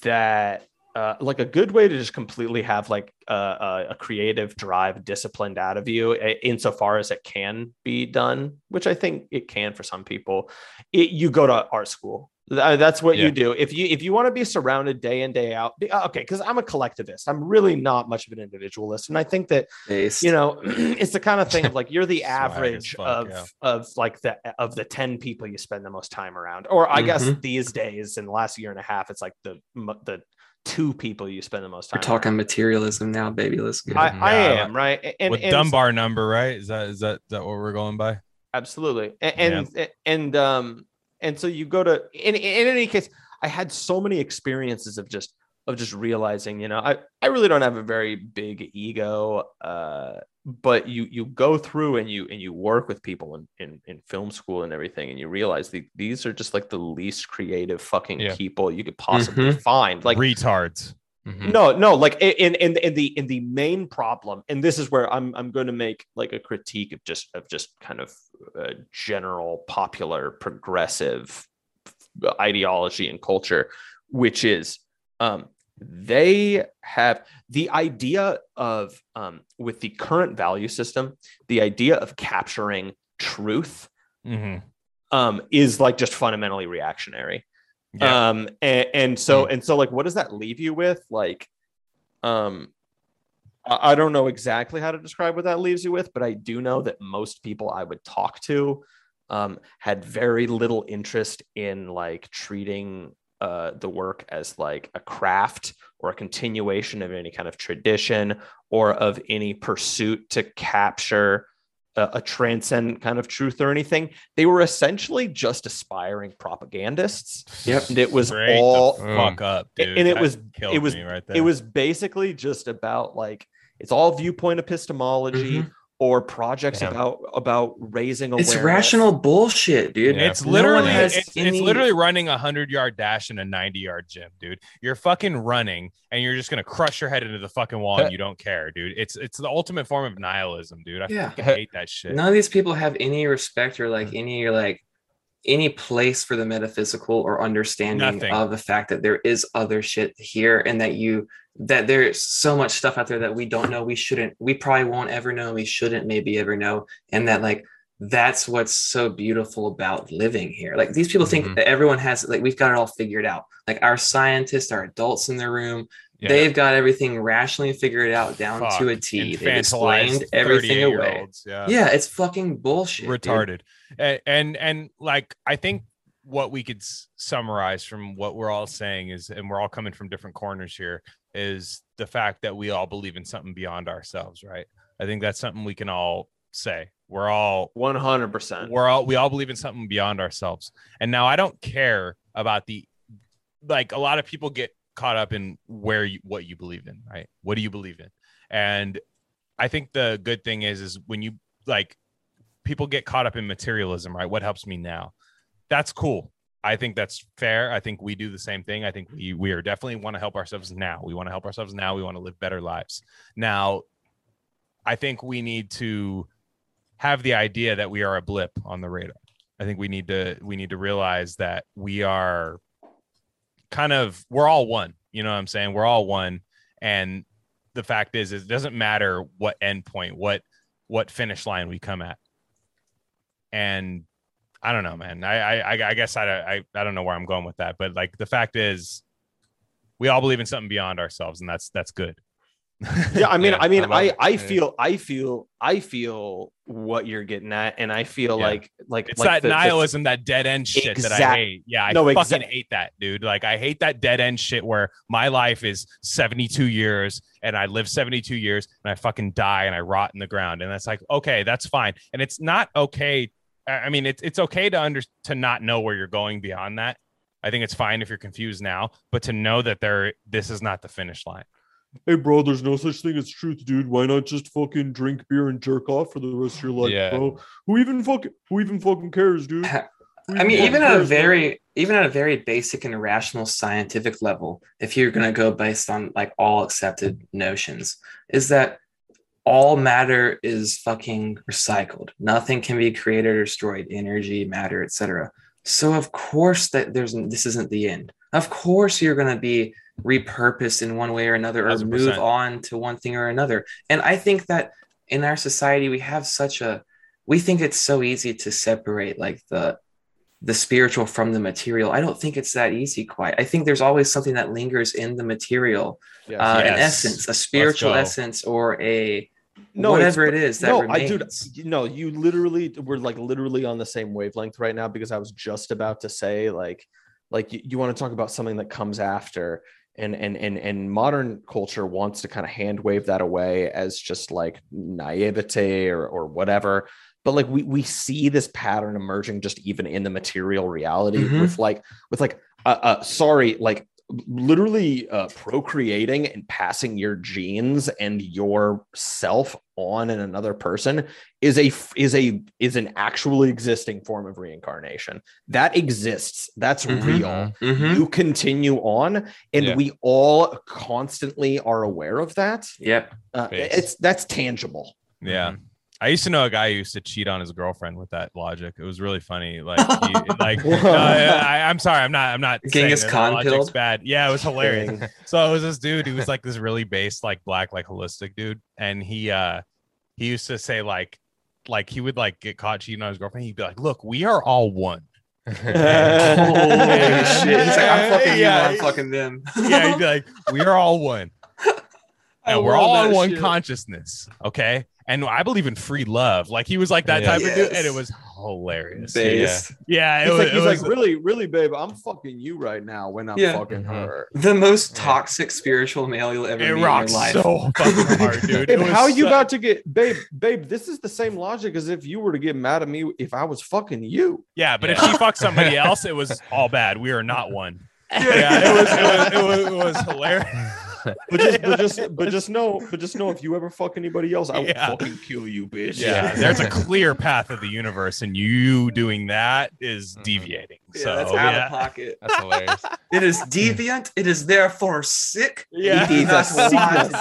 that uh, like a good way to just completely have like a, a creative drive disciplined out of you insofar as it can be done, which I think it can for some people. It, you go to art school. That's what yeah. you do. If you if you want to be surrounded day in, day out. Be, OK, because I'm a collectivist. I'm really not much of an individualist. And I think that, Based. you know, it's the kind of thing of like you're the average fuck, of yeah. of like the of the ten people you spend the most time around. Or I mm-hmm. guess these days in the last year and a half, it's like the the two people you spend the most time. We're talking around. materialism now, baby. Let's go. I, I yeah. am. Right. And, With and Dunbar number. Right. Is that is that, is that what we're going by? Absolutely. And yeah. and, and um. And so you go to in, in any case, I had so many experiences of just of just realizing, you know, I, I really don't have a very big ego. Uh, but you you go through and you and you work with people in, in, in film school and everything. And you realize the, these are just like the least creative fucking yeah. people you could possibly mm-hmm. find. Like retards. Mm-hmm. No, no, like in, in in the in the main problem, and this is where I'm I'm going to make like a critique of just of just kind of uh, general popular progressive ideology and culture, which is um, they have the idea of um, with the current value system, the idea of capturing truth mm-hmm. um, is like just fundamentally reactionary. Yeah. Um, and, and so, and so like, what does that leave you with? Like, um, I, I don't know exactly how to describe what that leaves you with, but I do know that most people I would talk to, um, had very little interest in like treating uh, the work as like a craft or a continuation of any kind of tradition or of any pursuit to capture a, a transcendent kind of truth or anything. They were essentially just aspiring propagandists. Yep. And it was Break all fuck up, dude. And it that was it was right it was basically just about like it's all viewpoint epistemology. Mm-hmm. Or projects Damn. about about raising awareness. It's rational bullshit, dude. Yeah. It's literally no it's, any... it's literally running a hundred yard dash in a ninety yard gym, dude. You're fucking running, and you're just gonna crush your head into the fucking wall, and you don't care, dude. It's it's the ultimate form of nihilism, dude. I yeah. fucking hate that shit. None of these people have any respect or like any like any place for the metaphysical or understanding Nothing. of the fact that there is other shit here, and that you. that there's so much stuff out there that we don't know, we shouldn't, we probably won't ever know, we shouldn't maybe ever know. And that like, that's what's so beautiful about living here. Like these people think mm-hmm. that everyone has, like, we've got it all figured out. Like our scientists, our adults in their room, yeah. they've got everything rationally figured out down Fuck. to a T. They explained everything away. Yeah. yeah. It's fucking bullshit. Retarded. And, and, and like, I think, what we could s- summarize from what we're all saying is, and we're all coming from different corners here, is the fact that we all believe in something beyond ourselves, right? I think that's something we can all say. We're all one hundred percent. We're all, we all believe in something beyond ourselves. And now I don't care about the, like a lot of people get caught up in where you, what you believe in, right? What do you believe in? And I think the good thing is, is when you like, people get caught up in materialism, right? What helps me now? That's cool. I think that's fair. I think we do the same thing. I think we we are definitely want to help ourselves now. We want to help ourselves now. We want to live better lives. Now, I think we need to have the idea that we are a blip on the radar. I think we need to we need to realize that we are kind of we're all one. You know what I'm saying? We're all one. And the fact is, it doesn't matter what endpoint, what what finish line we come at. And I don't know, man. I I, I guess I, I I don't know where I'm going with that, but like the fact is, we all believe in something beyond ourselves, and that's that's good. Yeah, I mean, yeah, I mean, I, I, I feel I feel I feel what you're getting at, and I feel yeah. like like it's like that the, nihilism, the, that dead end shit exact, that I hate. Yeah, I no, fucking exa- hate that, dude. Like I hate that dead end shit where my life is seventy-two years and I live seventy-two years and I fucking die and I rot in the ground, and that's like okay, that's fine, and it's not okay. I mean, it's it's okay to under to not know where you're going beyond that. I think it's fine if you're confused now, but to know that there this is not the finish line. Hey, bro, there's no such thing as truth, dude. Why not just fucking drink beer and jerk off for the rest of your life, yeah. bro? Who even fucking who even fucking cares, dude? I mean, even at a very even at a very basic and rational scientific level, if you're gonna go based on like all accepted notions, is that all matter is fucking recycled. Nothing can be created or destroyed. Energy, matter, et cetera. So of course that there's this isn't the end. Of course you're going to be repurposed in one way or another, or one hundred percent move on to one thing or another. And I think that in our society we have such a we think it's so easy to separate like the the spiritual from the material. I don't think it's that easy quite. I think there's always something that lingers in the material, yes. uh, yes. an essence, a spiritual essence, or a No, whatever it is that no, remains. I, dude, no, you literally we're like literally on the same wavelength right now, because I was just about to say like like you, you want to talk about something that comes after, and and and and modern culture wants to kind of hand wave that away as just like naivete or or whatever. But like we we see this pattern emerging just even in the material reality mm-hmm. with like with like uh, uh sorry like literally uh, procreating and passing your genes and yourself on and another person is a is a is an actually existing form of reincarnation that exists. That's mm-hmm. real. Mm-hmm. You continue on, and yeah. we all constantly are aware of that. Yep, uh, it's that's tangible. Yeah. Mm-hmm. I used to know a guy who used to cheat on his girlfriend with that logic. It was really funny. Like, he, like no, I, I, I'm sorry, I'm not. I'm not. Genghis Khan killed. Bad. Yeah, it was hilarious. Dang. So it was this dude who was like this really based, like black, like holistic dude, and he uh, he used to say like, like he would like get caught cheating on his girlfriend. He'd be like, "Look, we are all one." Holy shit! He's like, "I'm fucking yeah, you, I'm fucking them." Yeah, he'd be like, "We are all one, and we're all on one shit. Consciousness." Okay. And I believe in free love. Like he was like that yeah. type yes. of dude. And it was hilarious. Based. Yeah, yeah it, he's, like, it he's was like, really, really, babe, I'm fucking you right now when I'm yeah. fucking mm-hmm. her. The most toxic yeah. spiritual male you'll ever it meet rocks in your life. So fucking hard, dude. It was how are you so... about to get, babe, babe? This is the same logic as if you were to get mad at me if I was fucking you. Yeah, but yeah. if she fucked somebody else, it was all bad. We are not one. Yeah, it was, it was, it was, it was hilarious. But just, but just, but just know, but just know, if you ever fuck anybody else, I will yeah. fucking kill you, bitch. Yeah, there's a clear path of the universe, and you doing that is deviating. Yeah, so that's out yeah. of pocket. That's hilarious. It is deviant. It is therefore sick. Yeah,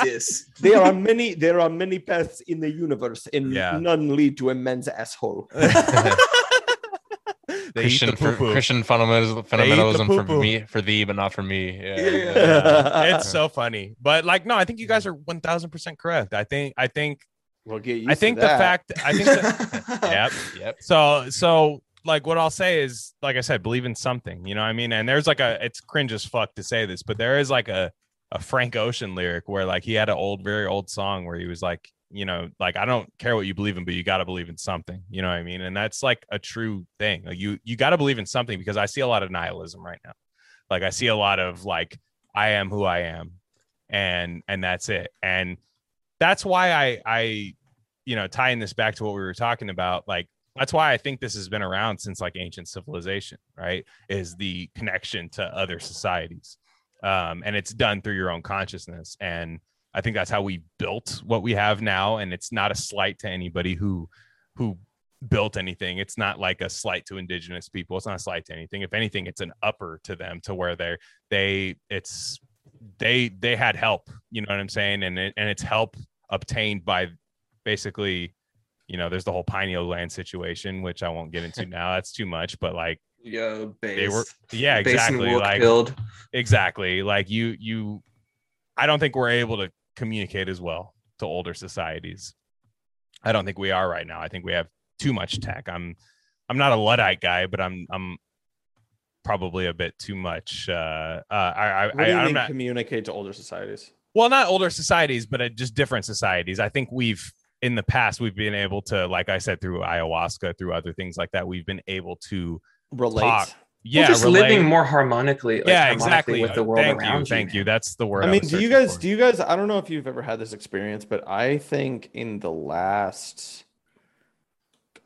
this. There are many. There are many paths in the universe, and yeah. none lead to a man's asshole. They Christian, the for, Christian fundamentalism, fundamentalism the for me, for thee, but not for me. Yeah, yeah. yeah. It's so funny, but like, no, I think you guys are one thousand percent correct. I think, I think, we'll get used I think to the that. fact, I think, that, yep, yep. So, so like, what I'll say is, like I said, believe in something. You know what I mean? And there's like a, it's cringe as fuck to say this, but there is like a, a Frank Ocean lyric where like he had an old, very old song where he was like, you know, like, I don't care what you believe in, but you got to believe in something, you know what I mean? And that's like a true thing. Like you, you got to believe in something because I see a lot of nihilism right now. Like I see a lot of like, I am who I am and, and that's it. And that's why I, I, you know, tying this back to what we were talking about, like, that's why I think this has been around since like ancient civilization, right? Is the connection to other societies. Um, and it's done through your own consciousness. And I think that's how we built what we have now. And it's not a slight to anybody who who built anything. It's not like a slight to indigenous people. It's not a slight to anything. If anything, it's an upper to them to where they're they it's they they had help. You know what I'm saying? And it, and it's help obtained by basically, you know, there's the whole pineal gland situation, which I won't get into now. That's too much. But like yeah, based. they were yeah, exactly. Like build. exactly like you you I don't think we're able to communicate as well to older societies. I don't think we are right now. I think we have too much tech. I'm, I'm not a Luddite guy, but I'm, I'm probably a bit too much. Uh, uh, I, what I, do you I, I'm mean not communicate to older societies. Well, not older societies, but uh, just different societies. I think we've in the past we've been able to, like I said, through ayahuasca, through other things like that, we've been able to relate. Talk. Yeah, well, just relate. living more harmonically. Like, yeah, exactly. Harmonically with the world thank around you, you. Thank you. That's the word. I mean, I do you guys? For. Do you guys? I don't know if you've ever had this experience, but I think in the last,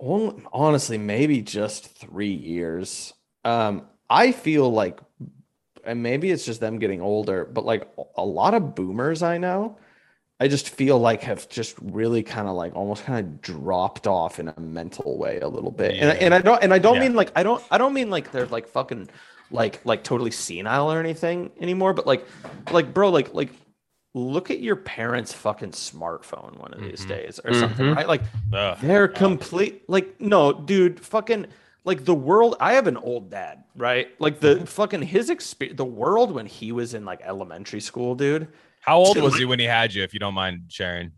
honestly, maybe just three years, um, I feel like, and maybe it's just them getting older, but like a lot of boomers I know, I just feel like have just really kind of like almost kind of dropped off in a mental way a little bit. Yeah. And, and I don't, and I don't yeah. mean like, I don't, I don't mean like they're like fucking like, like totally senile or anything anymore, but like, like, bro, like, like look at your parents' fucking smartphone one of these mm-hmm. days or mm-hmm. something, right? Like Ugh. they're complete, like, no, dude, fucking like the world. I have an old dad, right? Like the fucking, his experience, the world when he was in like elementary school, dude. How old was he when he had you, if you don't mind sharing?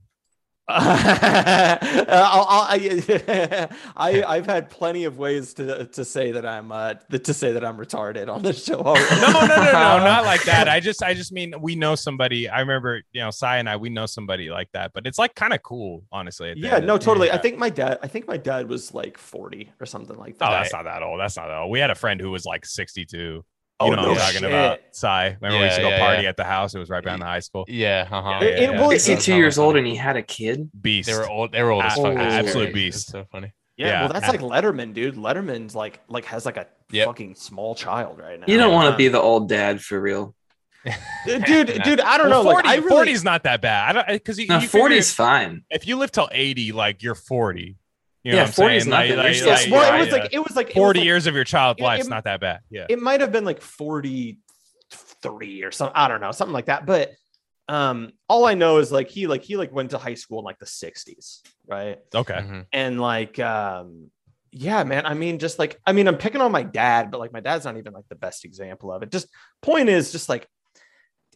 Uh, I'll, I'll, I, I, I've had plenty of ways to to say that I'm uh, to say that I'm retarded on this show. no, no, no, no, not like that. I just, I just mean we know somebody. I remember, you know, Sai and I, we know somebody like that. But it's like kind of cool, honestly. Yeah, no, totally. Yeah. I think my dad, I think my dad was like forty or something like that. Oh, that's not that old. That's not that old. We had a friend who was like sixty-two. You know oh, no what I'm talking shit. about, Sai. Remember yeah, we used to go yeah, party yeah. at the house. It was right behind the high school. Yeah, uh-huh. yeah, yeah, yeah. sixty-two years old and he had a kid. Beast. They were old. They were old as fuck. Oh, absolute beast. That's so funny. Yeah, yeah. Well, that's yeah. like Letterman, dude. Letterman's like like has like a yep. fucking small child right now. You don't want to be the old dad for real. dude, dude, I don't well, know. forty, like, I really... forty's not that bad. I don't because you, no, you forty's fine. If you live till eighty, like you're forty. You know yeah, forty is not. Like, like, yeah, like, well, yeah, it was yeah. like it was like forty was like, years of your child life is not that bad. Yeah, it might have been like forty-three or something. I don't know, something like that. But um, all I know is like he like he like went to high school in like the sixties, right? Okay, mm-hmm. and like um, yeah, man. I mean, just like I mean, I'm picking on my dad, but like my dad's not even like the best example of it. Just point is just like.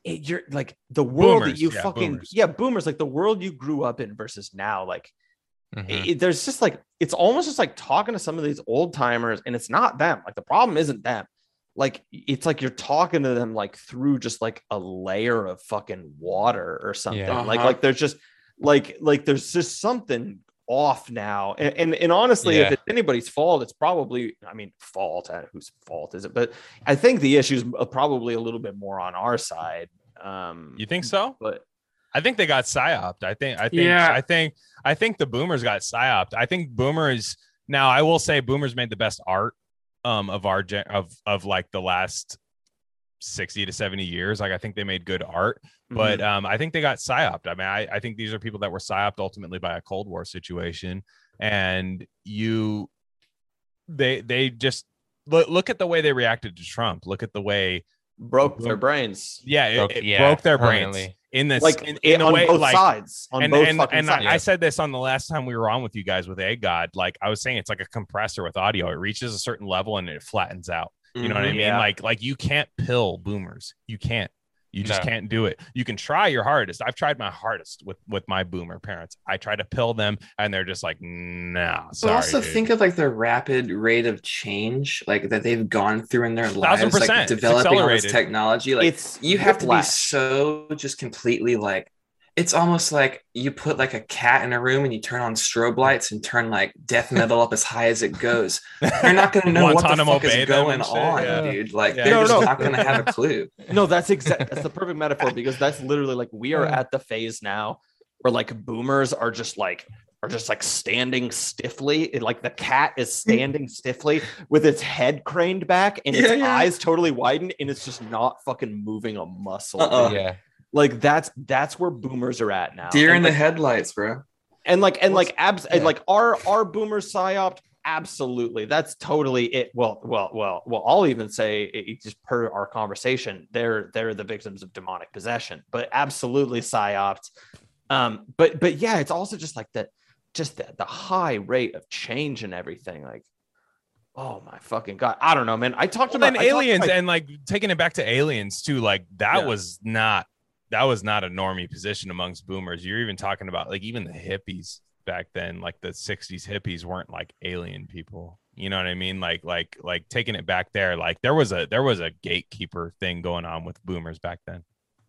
It, you're like the world boomers, that you yeah, fucking boomers. yeah boomers like the world you grew up in versus now like. Mm-hmm. It, it, there's just like it's almost just like talking to some of these old timers and it's not them, like the problem isn't them, like it's like you're talking to them like through just like a layer of fucking water or something yeah. uh-huh. like like there's just like like there's just something off now. And and, and honestly, yeah. if it's anybody's fault, it's probably, I mean, fault, whose fault is it? But I think the issue's probably a little bit more on our side. Um, you think so? But I think they got psyoped. I think, I think, yeah. I think, I think the boomers got psyoped. I think boomers now, I will say boomers made the best art um, of our, gen- of, of like the last sixty to seventy years. Like, I think they made good art, but mm-hmm. um, I think they got psyoped. I mean, I, I think these are people that were psyoped ultimately by a Cold War situation. And you, they, they just look, look at the way they reacted to Trump. Look at the way broke their brains. Yeah. It broke, it yeah, broke their brains in this, like in, in on a way, both like, sides. On and, both and, and sides. I, I said this on the last time we were on with you guys with A God, like I was saying, it's like a compressor with audio. It reaches a certain level and it flattens out. You know what I mean? Yeah. Like, like you can't pill boomers. You can't, you just no. can't do it. You can try your hardest. I've tried my hardest with, with my boomer parents. I try to pill them and they're just like, nah, sorry. But also dude. think of like the rapid rate of change, like that they've gone through in their lives, like developing all this technology. Like it's, you have to be so just completely like, it's almost like you put like a cat in a room and you turn on strobe lights and turn like death metal up as high as it goes. They're not going to know what the fuck is going on, yeah. dude. Like yeah. they're no, just no. not going to have a clue. No, that's exactly that's the perfect metaphor, because that's literally like we are at the phase now where like boomers are just like are just like standing stiffly. It, like the cat is standing stiffly with its head craned back and its yeah, yeah. eyes totally widened and it's just not fucking moving a muscle. Uh-uh. Yeah. Like that's that's where boomers are at now. Deer in the headlights, bro. And like and like abs and like are are boomers psyoped? Absolutely. That's totally it. Well, well, well, well. I'll even say it, just per our conversation, they're they're the victims of demonic possession, but absolutely psyoped. Um, but but yeah, it's also just like that, just the, the high rate of change and everything, like. Oh my fucking God. I don't know, man. I talked well, about then I aliens talked about, and like taking it back to aliens too. Like that yeah. was not. That was not a normie position amongst boomers. You're even talking about like even the hippies back then, like the sixties hippies weren't like alien people. You know what I mean? Like, like, like taking it back there, like there was a, there was a gatekeeper thing going on with boomers back then.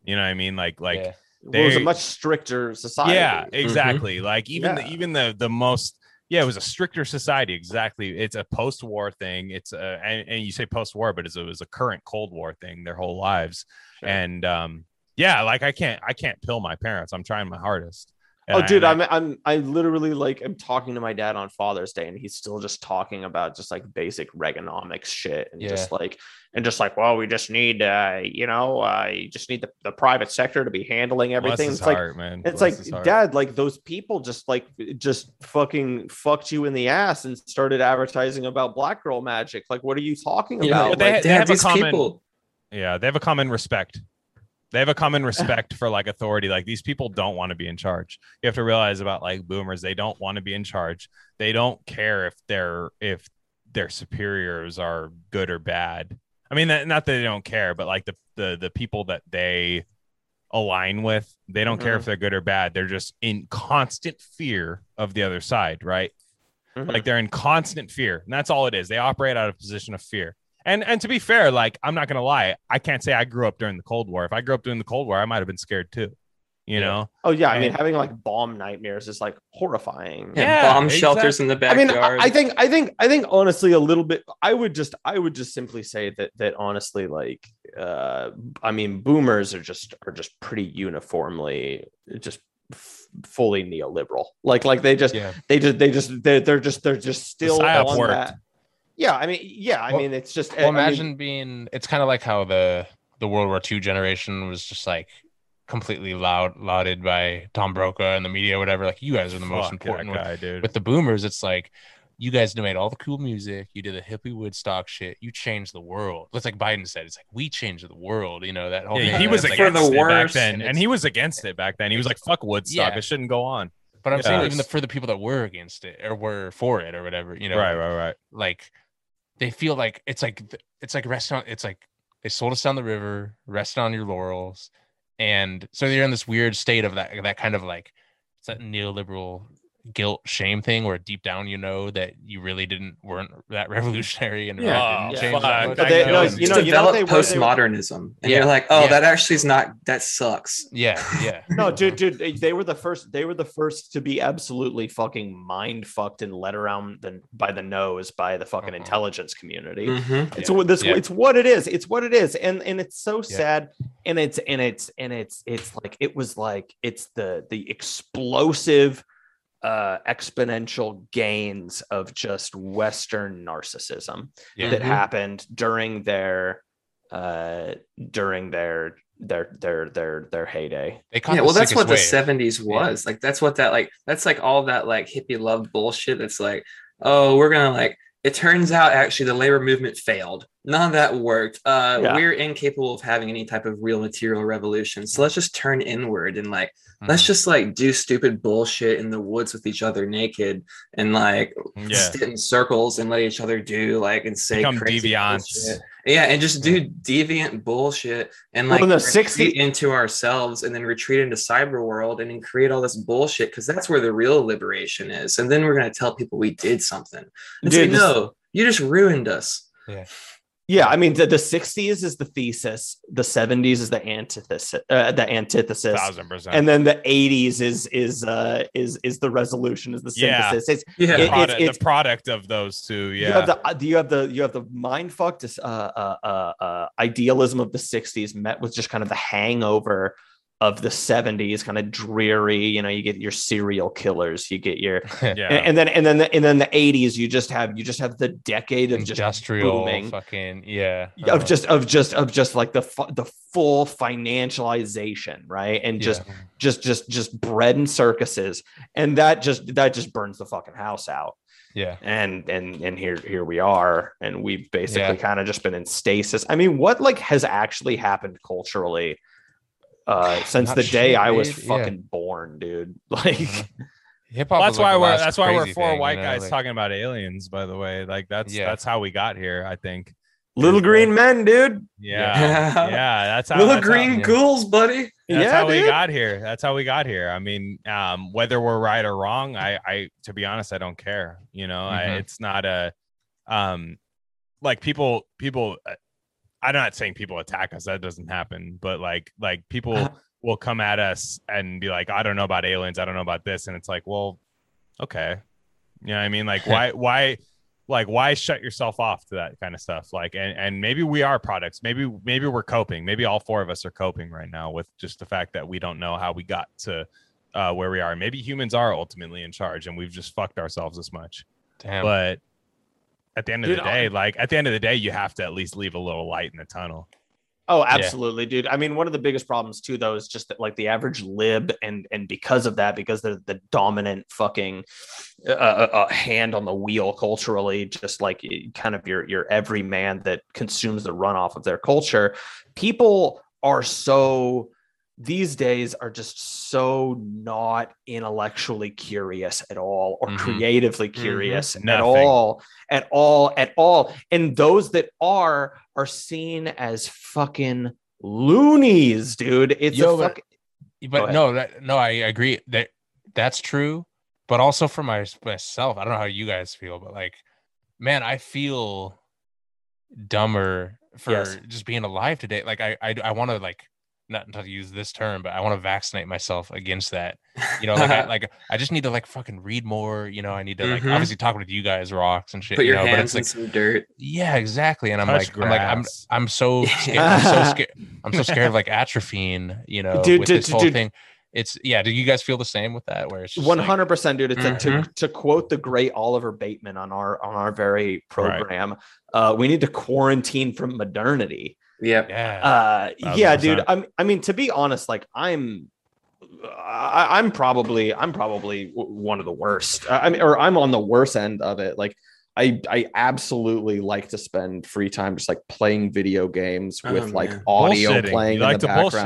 You know what I mean? Like, like yeah. they, it was a much stricter society. Yeah, exactly. Mm-hmm. Like even, yeah. the, even the, the most, yeah, it was a stricter society. Exactly. It's a post-war thing. It's a, and, and you say post-war, but it's, it was a current Cold War thing their whole lives. Sure. And, um, yeah, like I can't, I can't pill my parents. I'm trying my hardest. And oh, dude, I, I'm, I'm, I literally like am talking to my dad on Father's Day, and he's still just talking about just like basic Reaganomics shit, and yeah. just like, and just like, well, we just need, uh, you know, uh, you just need the, the private sector to be handling everything. It's like, heart, man. It's Bless like, Dad, like those people just like, just fucking fucked you in the ass and started advertising about black girl magic. Like, what are you talking yeah, about? But they, like, they have, they have a common, people. yeah, they have a common respect. They have a common respect for like authority. Like these people don't want to be in charge. You have to realize about like boomers, they don't want to be in charge. They don't care if their if their superiors are good or bad. I mean, that, not that they don't care, but like the the the people that they align with, they don't mm-hmm. care if they're good or bad. They're just in constant fear of the other side, right? Mm-hmm. Like they're in constant fear, and that's all it is. They operate out of a position of fear. And and to be fair, like, I'm not going to lie. I can't say I grew up during the Cold War. If I grew up during the Cold War, I might have been scared, too. You yeah. know? Oh, yeah. And, I mean, having like bomb nightmares is like horrifying. Yeah, yeah bomb exactly. shelters in the backyard. I mean, I, I think I think I think, honestly, a little bit. I would just I would just simply say that that, honestly, like, uh, I mean, boomers are just are just pretty uniformly just f- fully neoliberal. Like like they just yeah. they just they just they're, they're just they're just still on worked. that. Yeah, I mean, yeah, I well, mean, it's just well, imagine I mean, being it's kind of like how the the World War Two generation was just like completely loud lauded by Tom Brokaw and the media, whatever. Like, you guys are the most important guy, dude. With the boomers, it's like, you guys made all the cool music. You did the hippie Woodstock shit. You changed the world. That's like Biden said. It's like, we changed the world. You know, that whole yeah, thing. He was like, for the worst. And, and he was against it back then. He was like, fuck Woodstock. Yeah. It shouldn't go on. But I'm yeah. saying even the, for the people that were against it or were for it or whatever, you know, right, right, right. Like, they feel like it's like it's like restaurant. It's like they sold us down the river, rest on your laurels, and so they're in this weird state of that that kind of like it's that neoliberal guilt shame thing where deep down you know that you really didn't weren't that revolutionary and yeah, yeah. Change yeah. That but they, no, you know, you know they postmodernism were, and yeah. you're like, oh yeah. that actually is not that sucks. Yeah, yeah. No, dude, dude, they were the first. They were the first to be absolutely fucking mind fucked and led around the, by the nose by the fucking uh-huh. intelligence community. Mm-hmm. It's yeah. this. Yeah. It's what it is. It's what it is, and and it's so yeah. sad. And it's and it's and it's it's like it was like it's the the explosive. Uh, exponential gains of just Western narcissism yeah. that mm-hmm. happened during their uh, during their their their their their heyday. They yeah, well, that's what wave. The seventies was yeah. like. That's what that like. That's like all that like hippie love bullshit. That's like, oh, we're gonna like. It turns out actually the labor movement failed. None of that worked. Uh, yeah. We're incapable of having any type of real material revolution. So let's just turn inward and like, mm-hmm. let's just like do stupid bullshit in the woods with each other naked and like yeah. sit in circles and let each other do like and say Become crazy bullshit. Yeah, and just do deviant bullshit and like well, in retreat into ourselves and then retreat into cyber world and then create all this bullshit because that's where the real liberation is. And then we're gonna tell people we did something. Dude, like, this- no, you just ruined us. Yeah. Yeah, I mean the, the sixties is the thesis, the seventies is the antithesis, uh, the antithesis, one thousand percent. And then the eighties is is uh, is is the resolution, is the synthesis. Yeah. It's, yeah. It, product, it's, it's the product of those two. Yeah, you have the you have the you have the mindfucked uh, uh, uh, idealism of the sixties met with just kind of the hangover of the seventies, kind of dreary. You know, you get your serial killers, you get your yeah. and, and then and then the, and then the eighties, you just have you just have the decade of just industrial booming, fucking yeah of just of just of just like the the full financialization, right? And just yeah. just just just bread and circuses, and that just that just burns the fucking house out. Yeah. And and and here here we are, and we've basically yeah. kind of just been in stasis. I mean, what like has actually happened culturally Uh, since Not the day shit, I was dude. fucking yeah. born, dude. Like, hip hop. Well, that's, like that's why we're that's why we're four white you know, guys like... talking about aliens. By the way, like that's yeah. that's how we got here. I think little and, green like, men, dude. Yeah, yeah. yeah that's how little that's green how, ghouls, yeah. buddy. That's yeah, how dude. we got here. That's how we got here. I mean, um, whether we're right or wrong, I, I to be honest, I don't care. You know, mm-hmm. I, it's not a, um, like people people. I'm not saying people attack us. That doesn't happen. But like, like people will come at us and be like, I don't know about aliens. I don't know about this. And it's like, well, okay. You know what I mean? Like, why, why, like, why shut yourself off to that kind of stuff? Like, and, and maybe we are products. Maybe, maybe we're coping. Maybe all four of us are coping right now with just the fact that we don't know how we got to uh, where we are. Maybe humans are ultimately in charge and we've just fucked ourselves this much. Damn. But At the end of dude, the day, I, like at the end of the day, you have to at least leave a little light in the tunnel. Oh, absolutely, yeah. dude. I mean, one of the biggest problems too, though, is just that like the average lib, and and because of that, because they're the dominant fucking uh, uh, hand on the wheel culturally, just like kind of your your every man that consumes the runoff of their culture. People are so these days are just so not intellectually curious at all, or mm-hmm. creatively curious mm-hmm. at all, at all, at all. And those that are, are seen as fucking loonies, dude. It's Yo, a fuck- but, but no, that, no, I agree that that's true. But also for my, myself, I don't know how you guys feel, but like, man, I feel dumber for yes. just being alive today. Like I, I, I want to like, not to use this term, but I want to vaccinate myself against that. You know, like, I, like I just need to like fucking read more. You know, I need to like mm-hmm. obviously talk with you guys, rocks and shit. Put your you know, hands but it's in like, some dirt. Yeah, exactly. And I'm Touch like, grass. I'm like, I'm, I'm so, scared, I'm so scared. I'm so scared of like atrophying. You know, dude, with dude, this dude, whole dude. thing. It's yeah. Do you guys feel the same with that? Where it's one hundred percent, like, dude. It's mm-hmm. a, to to quote the great Oliver Bateman on our on our very program. Right. Uh, we need to quarantine from modernity. Yep. Yeah. Uh, yeah, dude. I'm, I mean, to be honest, like I'm, I, I'm probably, I'm probably one of the worst. I mean, or I'm on the worst end of it. Like I, I absolutely like to spend free time just like playing video games with oh, like man. audio playing you in like the background.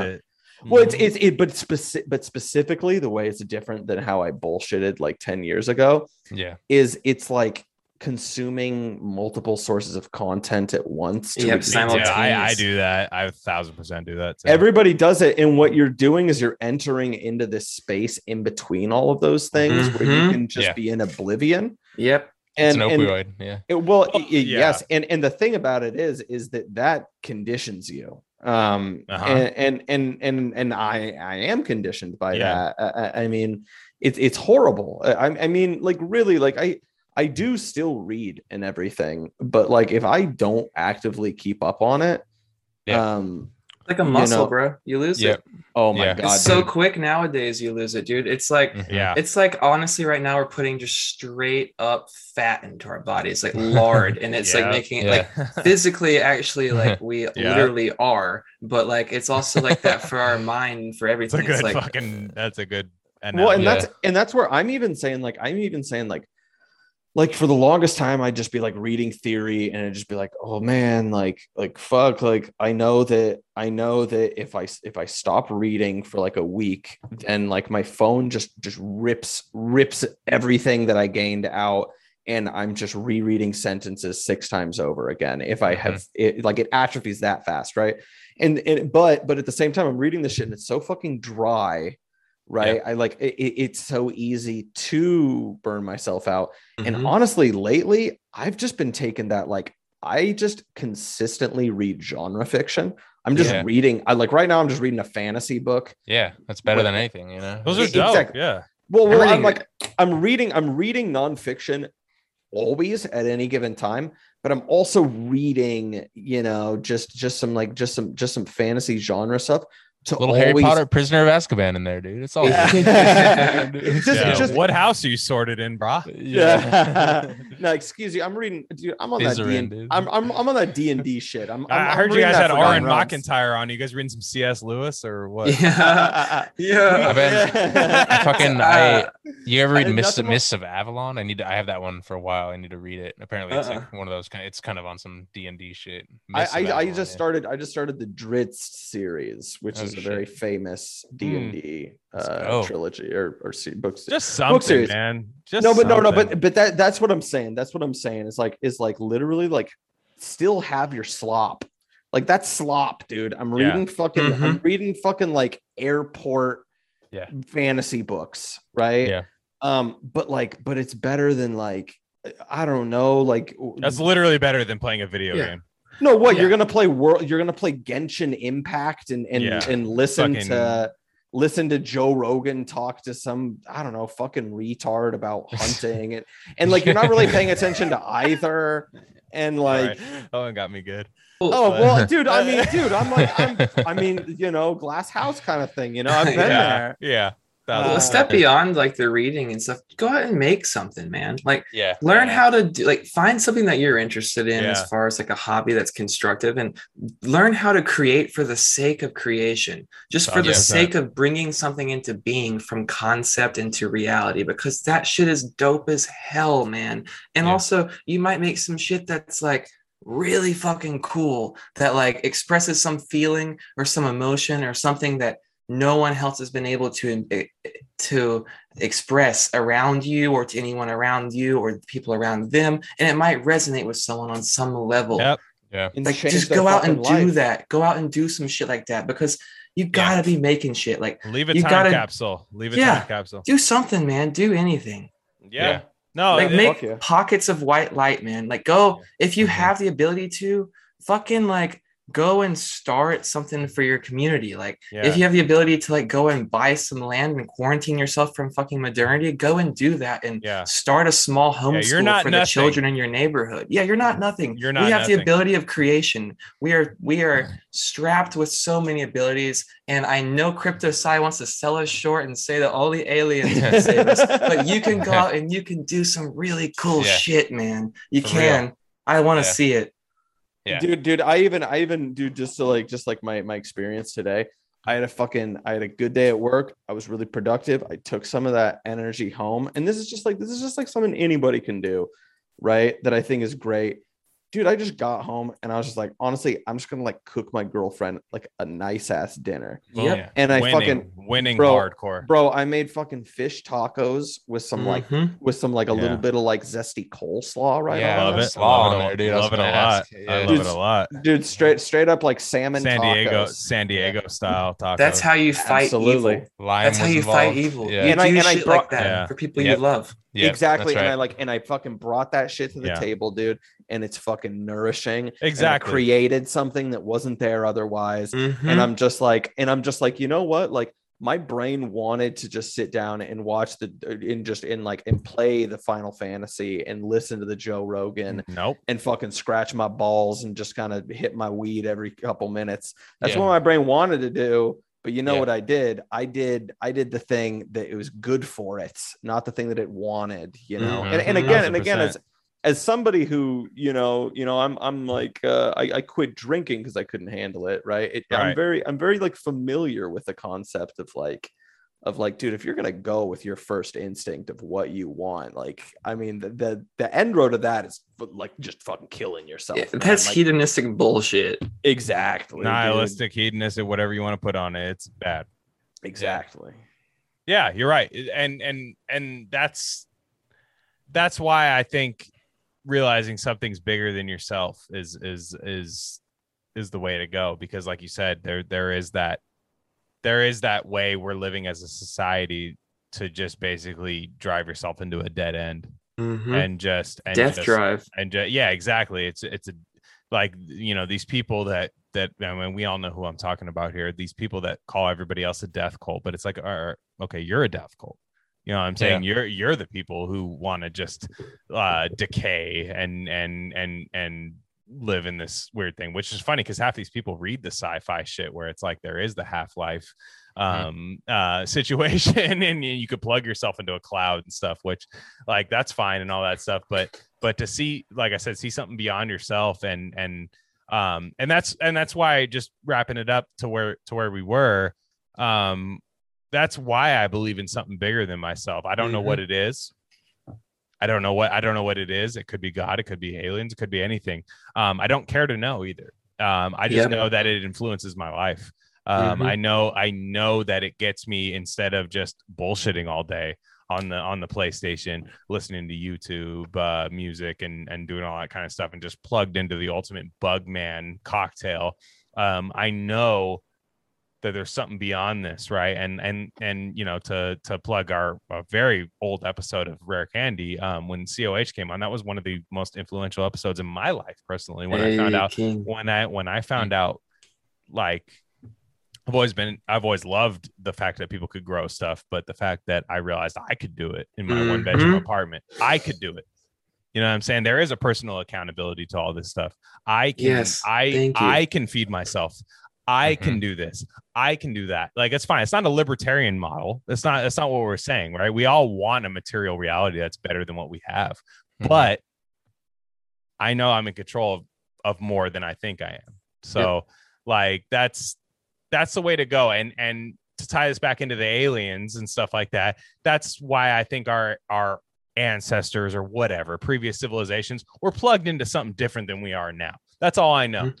Bullshit. Well, it's, it's, it, but specific, but specifically the way it's different than how I bullshitted like ten years ago. Yeah. Is it's like, consuming multiple sources of content at once. To yep, simultaneous. Yeah, I, I do that. I a thousand percent do that too. Everybody does it. And what you're doing is you're entering into this space in between all of those things mm-hmm. where you can just yeah. be in oblivion. Yep. And, it's an opioid. And yeah. It, well, oh, it, yeah. yes. And, and the thing about it is, is that that conditions you. Um, uh-huh. and, and, and, and, and I, I am conditioned by yeah. that. I, I mean, it's, it's horrible. I, I mean, like really, like I, I do still read and everything, but like if I don't actively keep up on it, yeah. um, it's like a muscle, you know, bro, you lose yeah. it. Oh my yeah. god, it's so dude. quick nowadays. You lose it, dude. It's like, yeah, it's like honestly, right now we're putting just straight up fat into our bodies, like lard, and it's yeah. like making it yeah. like physically, actually, like we yeah. literally are, but like it's also like that for our mind, for everything. It's, a good it's like fucking. That's a good. Analogy. Well, and yeah. that's and that's where I'm even saying, like, I'm even saying, like. Like for the longest time, I'd just be like reading theory and I'd just be like, oh man, like, like, fuck. Like, I know that, I know that if I, if I stop reading for like a week, then like my phone just, just rips, rips everything that I gained out. And I'm just rereading sentences six times over again. If I have mm-hmm. it, like it atrophies that fast. Right. And, and, but, but at the same time, I'm reading this shit and it's so fucking dry. Right. Yep. I like it, it's so easy to burn myself out. Mm-hmm. And honestly, lately, I've just been taking that. Like, I just consistently read genre fiction. I'm just yeah. reading. I like right now, I'm just reading a fantasy book. Yeah. That's better with, than anything. You know, those are dope. Exactly. Yeah. Well, well I'm like, I'm reading, I'm reading nonfiction always at any given time, but I'm also reading, you know, just, just some like, just some, just some fantasy genre stuff. To little always... Harry Potter, Prisoner of Azkaban in there, dude. It's all yeah. it's just, yeah. it's just... what house are you sorted in, brah? Yeah. No, excuse you. I'm reading. Dude, I'm on Fizzering, that. D- I'm, I'm I'm on that D and D shit. I'm, I'm, I heard I'm you guys had Aaron McIntyre on. You guys reading some C S Lewis or what? Yeah. yeah. I've been, I fucking. I. You ever read Mists Mists of Avalon? I need. To, I have that one for a while. I need to read it. Apparently, it's uh-uh. like one of those kind. Of, it's kind of on some D and D shit. Mists I I, Avalon, I just yeah. started. I just started the Dritz series, which oh, is. A very famous D and D uh, trilogy or or book series. Just something, book series. man. Just no, but something. no, no, but but that that's what I'm saying. That's what I'm saying. It's like is like literally like still have your slop. Like that's slop, dude. I'm reading yeah. fucking. Mm-hmm. I'm reading fucking like airport yeah. fantasy books, right? Yeah. Um, but like, but it's better than like I don't know, like that's literally better than playing a video yeah. game. No, what yeah. you're gonna play? World, you're gonna play Genshin Impact and and, yeah. and listen fucking... to listen to Joe Rogan talk to some I don't know fucking retard about hunting and and like you're not really paying attention to either and like right. oh it got me good oh but... well dude I mean dude I'm like I'm, I mean you know glass house kind of thing you know I've been yeah. there yeah. Well, a step beyond like the reading and stuff. Go out and make something, man. Like, yeah, learn yeah. how to do, like find something that you're interested in yeah. as far as like a hobby that's constructive, and learn how to create for the sake of creation, just for oh, the yeah, sake that. of bringing something into being from concept into reality. Because that shit is dope as hell, man. And yeah. also, you might make some shit that's like really fucking cool that like expresses some feeling or some emotion or something that. No one else has been able to to express around you or to anyone around you or people around them, and it might resonate with someone on some level. Yep. Yeah. Like just go out and life. do that. Go out and do some shit like that because you gotta yeah. be making shit. Like leave a time gotta, capsule. Leave a yeah, time capsule. Do something, man. Do anything. Yeah. yeah. No. Like it, make yeah. pockets of white light, man. Like go yeah. if you mm-hmm. have the ability to fucking like. Go and start something for your community. Like yeah. if you have the ability to like go and buy some land and quarantine yourself from fucking modernity, go and do that and yeah. start a small homeschool yeah, for nothing. the children in your neighborhood. Yeah, you're not nothing. You're not. We have nothing. the ability of creation. We are we are strapped with so many abilities. And I know CryptoSci wants to sell us short and say that all the aliens can save us, but you can go out and you can do some really cool yeah. shit, man. You for can. Real. I want to yeah. see it. Yeah. Dude, dude, I even, I even, dude, just to like, just like my, my experience today, I had a fucking, I had a good day at work. I was really productive. I took some of that energy home. And this is just like, this is just like something anybody can do, right? That I think is great. dude, I just got home and I was just like, honestly, I'm just gonna like cook my girlfriend like a nice ass dinner. Yep. Yeah. And I winning, fucking winning bro, hardcore. Bro, I made fucking fish tacos with some mm-hmm. like with some like a yeah. little bit of like zesty coleslaw, right? Yeah, I love it. Love it, dude. Love it a lot. I love it a lot. Dude, straight straight up like salmon San Diego, tacos. San Diego style tacos. That's how you fight Absolutely. evil. Lime That's how you involved. fight evil. Yeah. You and do I and shit I brought, like that yeah. for people yep. you love. Yep, exactly. Right. And I like and I fucking brought that shit to the yeah. table, dude. And it's fucking nourishing. Exactly. And created something that wasn't there otherwise. Mm-hmm. And I'm just like, and I'm just like, you know what? Like my brain wanted to just sit down and watch the and just in like and play the Final Fantasy and listen to the Joe Rogan nope. and fucking scratch my balls and just kind of hit my weed every couple minutes. That's yeah. what my brain wanted to do. But you know yeah. what I did? I did I did the thing that it was good for it, not the thing that it wanted, you know. Mm-hmm. And and again, one hundred percent. And again, as as somebody who, you know, you know, I'm I'm like uh, I, I quit drinking because I couldn't handle it, right? It, right? I'm very I'm very like familiar with the concept of like of like, dude, if you're gonna go with your first instinct of what you want, like I mean the the, the end road of that is like just fucking killing yourself. Yeah, that's like, hedonistic bullshit. Exactly. Nihilistic, dude. Hedonistic, whatever you want to put on it, it's bad. Exactly. Yeah, you're right. And and and that's that's why I think realizing something's bigger than yourself is is is is the way to go, because like you said, there there is that there is that way we're living as a society to just basically drive yourself into a dead end. Mm-hmm. and just and death just, drive and just, yeah exactly it's it's a, like, you know, these people that that I mean we all know who I'm talking about here, these people that call everybody else a death cult, but it's like, all right, okay, you're a death cult. You know what I'm saying? Yeah. You're you're the people who want to just uh, decay and and and and live in this weird thing, which is funny because half these people read the sci-fi shit where it's like there is the half-life um, uh, situation and you could plug yourself into a cloud and stuff, which like that's fine and all that stuff. But but to see, like I said, see something beyond yourself and and um, and that's and that's why, just wrapping it up to where to where we were. Um, That's why I believe in something bigger than myself. I don't mm-hmm. know what it is. I don't know what I don't know what it is. It could be God. It could be aliens. It could be anything. Um, I don't care to know either. Um, I just yeah. know that it influences my life. Um, mm-hmm. I know I know that it gets me, instead of just bullshitting all day on the on the PlayStation, listening to YouTube uh, music and and doing all that kind of stuff, and just plugged into the ultimate bug man cocktail. Um, I know that there's something beyond this, right? And and and you know, to to plug our a very old episode of Rare Candy, um, when C O H came on, that was one of the most influential episodes in my life personally. When hey, I found out, King. when I when I found out, like I've always been, I've always loved the fact that people could grow stuff, but the fact that I realized I could do it in my mm-hmm. one bedroom apartment, I could do it. You know what I'm saying? There is a personal accountability to all this stuff. I can, yes, I I can feed myself. I mm-hmm. can do this. I can do that. Like, it's fine. It's not a libertarian model. That's not, that's not what we're saying, right? We all want a material reality that's better than what we have. Mm-hmm. But I know I'm in control of, of more than I think I am. So yep. like, that's, that's the way to go. And, and to tie this back into the aliens and stuff like that, that's why I think our, our ancestors or whatever, previous civilizations were plugged into something different than we are now. That's all I know. Mm-hmm.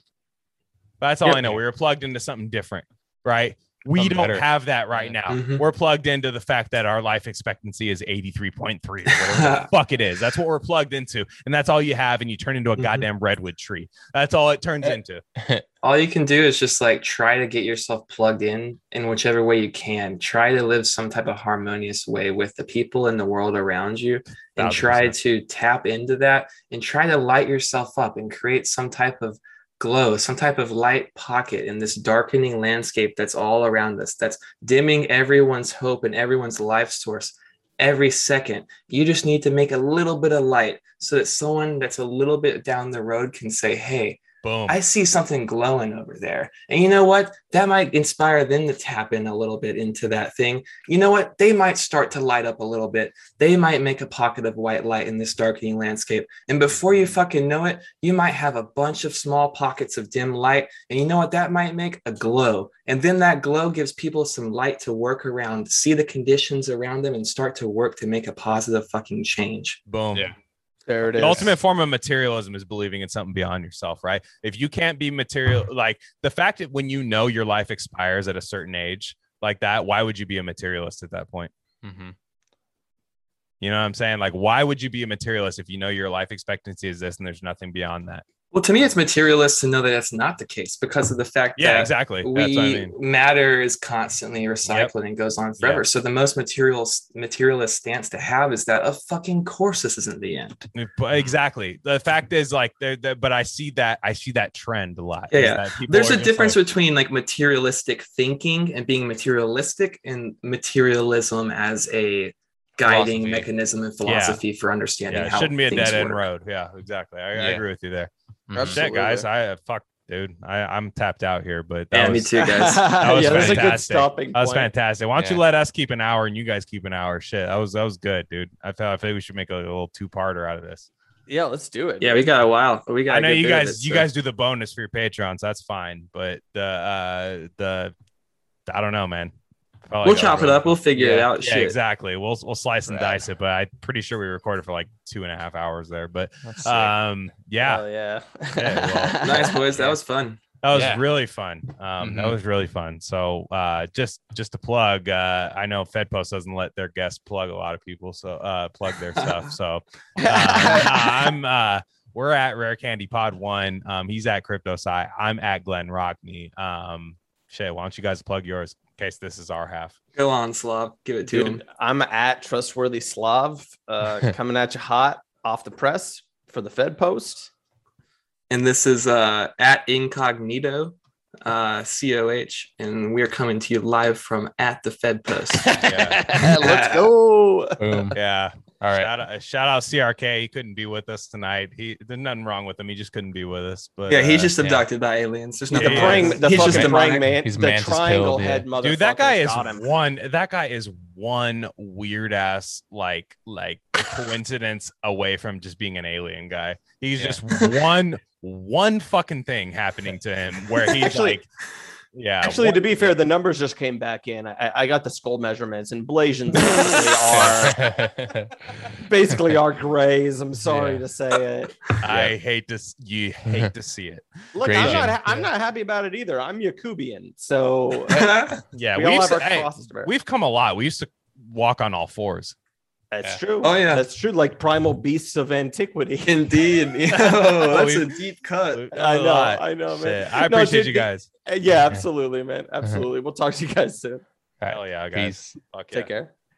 That's all yep. I know. We were plugged into something different, right? We something don't better. have that right now. Mm-hmm. We're plugged into the fact that our life expectancy is eighty-three point three or whatever the fuck it is. That's what we're plugged into. And that's all you have. And you turn into a mm-hmm. goddamn redwood tree. That's all it turns it, into. All you can do is just like try to get yourself plugged in in whichever way you can. Try to live some type of harmonious way with the people in the world around you, and one thousand percent try to tap into that and try to light yourself up and create some type of glow, some type of light pocket in this darkening landscape that's all around us, that's dimming everyone's hope and everyone's life source every second. You just need to make a little bit of light so that someone that's a little bit down the road can say, hey, boom, I see something glowing over there. And you know what? That might inspire them to tap in a little bit into that thing. You know what? They might start to light up a little bit. They might make a pocket of white light in this darkening landscape. And before you fucking know it, you might have a bunch of small pockets of dim light. And you know what? That might make a glow. And then that glow gives people some light to work around, see the conditions around them, and start to work to make a positive fucking change. Boom. Yeah. There it is. The ultimate form of materialism is believing in something beyond yourself, right? If you can't be material, like the fact that when you know your life expires at a certain age like that, why would you be a materialist at that point? Mm-hmm. You know what I'm saying? Like, why would you be a materialist if you know your life expectancy is this and there's nothing beyond that? Well, to me, it's materialist to know that that's not the case because of the fact yeah, that exactly. we that's what I mean. Matter is constantly recycling yep. and goes on forever. Yep. So the most material materialist stance to have is that, of fucking course, this isn't the end. Exactly. The fact is, like, they're, they're, but I see that I see that trend a lot. Yeah, yeah. There's a difference like, between like materialistic thinking and being materialistic, and materialism as a guiding philosophy. mechanism and philosophy yeah. for understanding yeah, how it shouldn't be a dead end work. road. Yeah, exactly. I, yeah. I agree with you there. Shit, guys, I fuck, dude. I, I'm tapped out here, but that yeah, was, me too, guys. That was yeah, fantastic. That was a good stopping point. That was fantastic. Why don't yeah. you let us keep an hour and you guys keep an hour? Shit, that was that was good, dude. I felt I feel like we should make a, a little two-parter out of this. Yeah, let's do it. Yeah, we got a while. We got. I know you guys. It, so. You guys do the bonus for your Patreons. That's fine, but the uh, the I don't know, man. Probably we'll chop it up. We'll figure yeah. it out. Yeah, Shit. exactly. We'll we'll slice and right. dice it. But I'm pretty sure we recorded for like two and a half hours there. But um, yeah, Hell yeah. yeah well, nice boys. That was fun. That was yeah. really fun. Um, mm-hmm. That was really fun. So uh, just just to plug, uh, I know FedPost doesn't let their guests plug a lot of people. So uh, plug their stuff. So uh, I'm. Uh, we're at Rare Candy Pod One. Um, he's at CryptoSci. I'm at Glenn Rockney. Um, Shay, why don't you guys plug yours? Case this is our half. Go on, Slav. Give it to him. I'm at Trustworthy Slav, uh, coming at you hot off the press for the Fed Post. And this is uh, at Incognito, uh, C O H, and we're coming to you live from at the Fed Post. Yeah. Let's go. Boom. Yeah. All right. Shout out, shout out C R K. He couldn't be with us tonight. He there's nothing wrong with him. He just couldn't be with us. But yeah, he's uh, just abducted yeah. by aliens. There's nothing. Yeah, the praying, the he's just a praying man. He's the triangle killed, head yeah. motherfucker. Dude, that guy is him. one. That guy is one weird ass like like coincidence away from just being an alien guy. He's yeah. just one one fucking thing happening to him where he's Actually, like. Yeah. Actually, one, to be fair, the numbers just came back in. I, I got the skull measurements, and Blasians basically are basically are grays. I'm sorry yeah. to say it. I yeah. hate to you hate to see it. Look, Grasian. I'm not ha- I'm not happy about it either. I'm Yakubian, so yeah, we we've, all have our crosses to bear. We've come a lot. We used to walk on all fours. That's yeah. true. Oh yeah, that's true. Like primal beasts of antiquity. Indeed. Oh, that's a deep cut. I know. I know, man. Shit. I appreciate no, dude, you guys. Yeah, absolutely, man. Absolutely. We'll talk to you guys soon. Hell yeah, guys. Peace. Fuck yeah. Take care.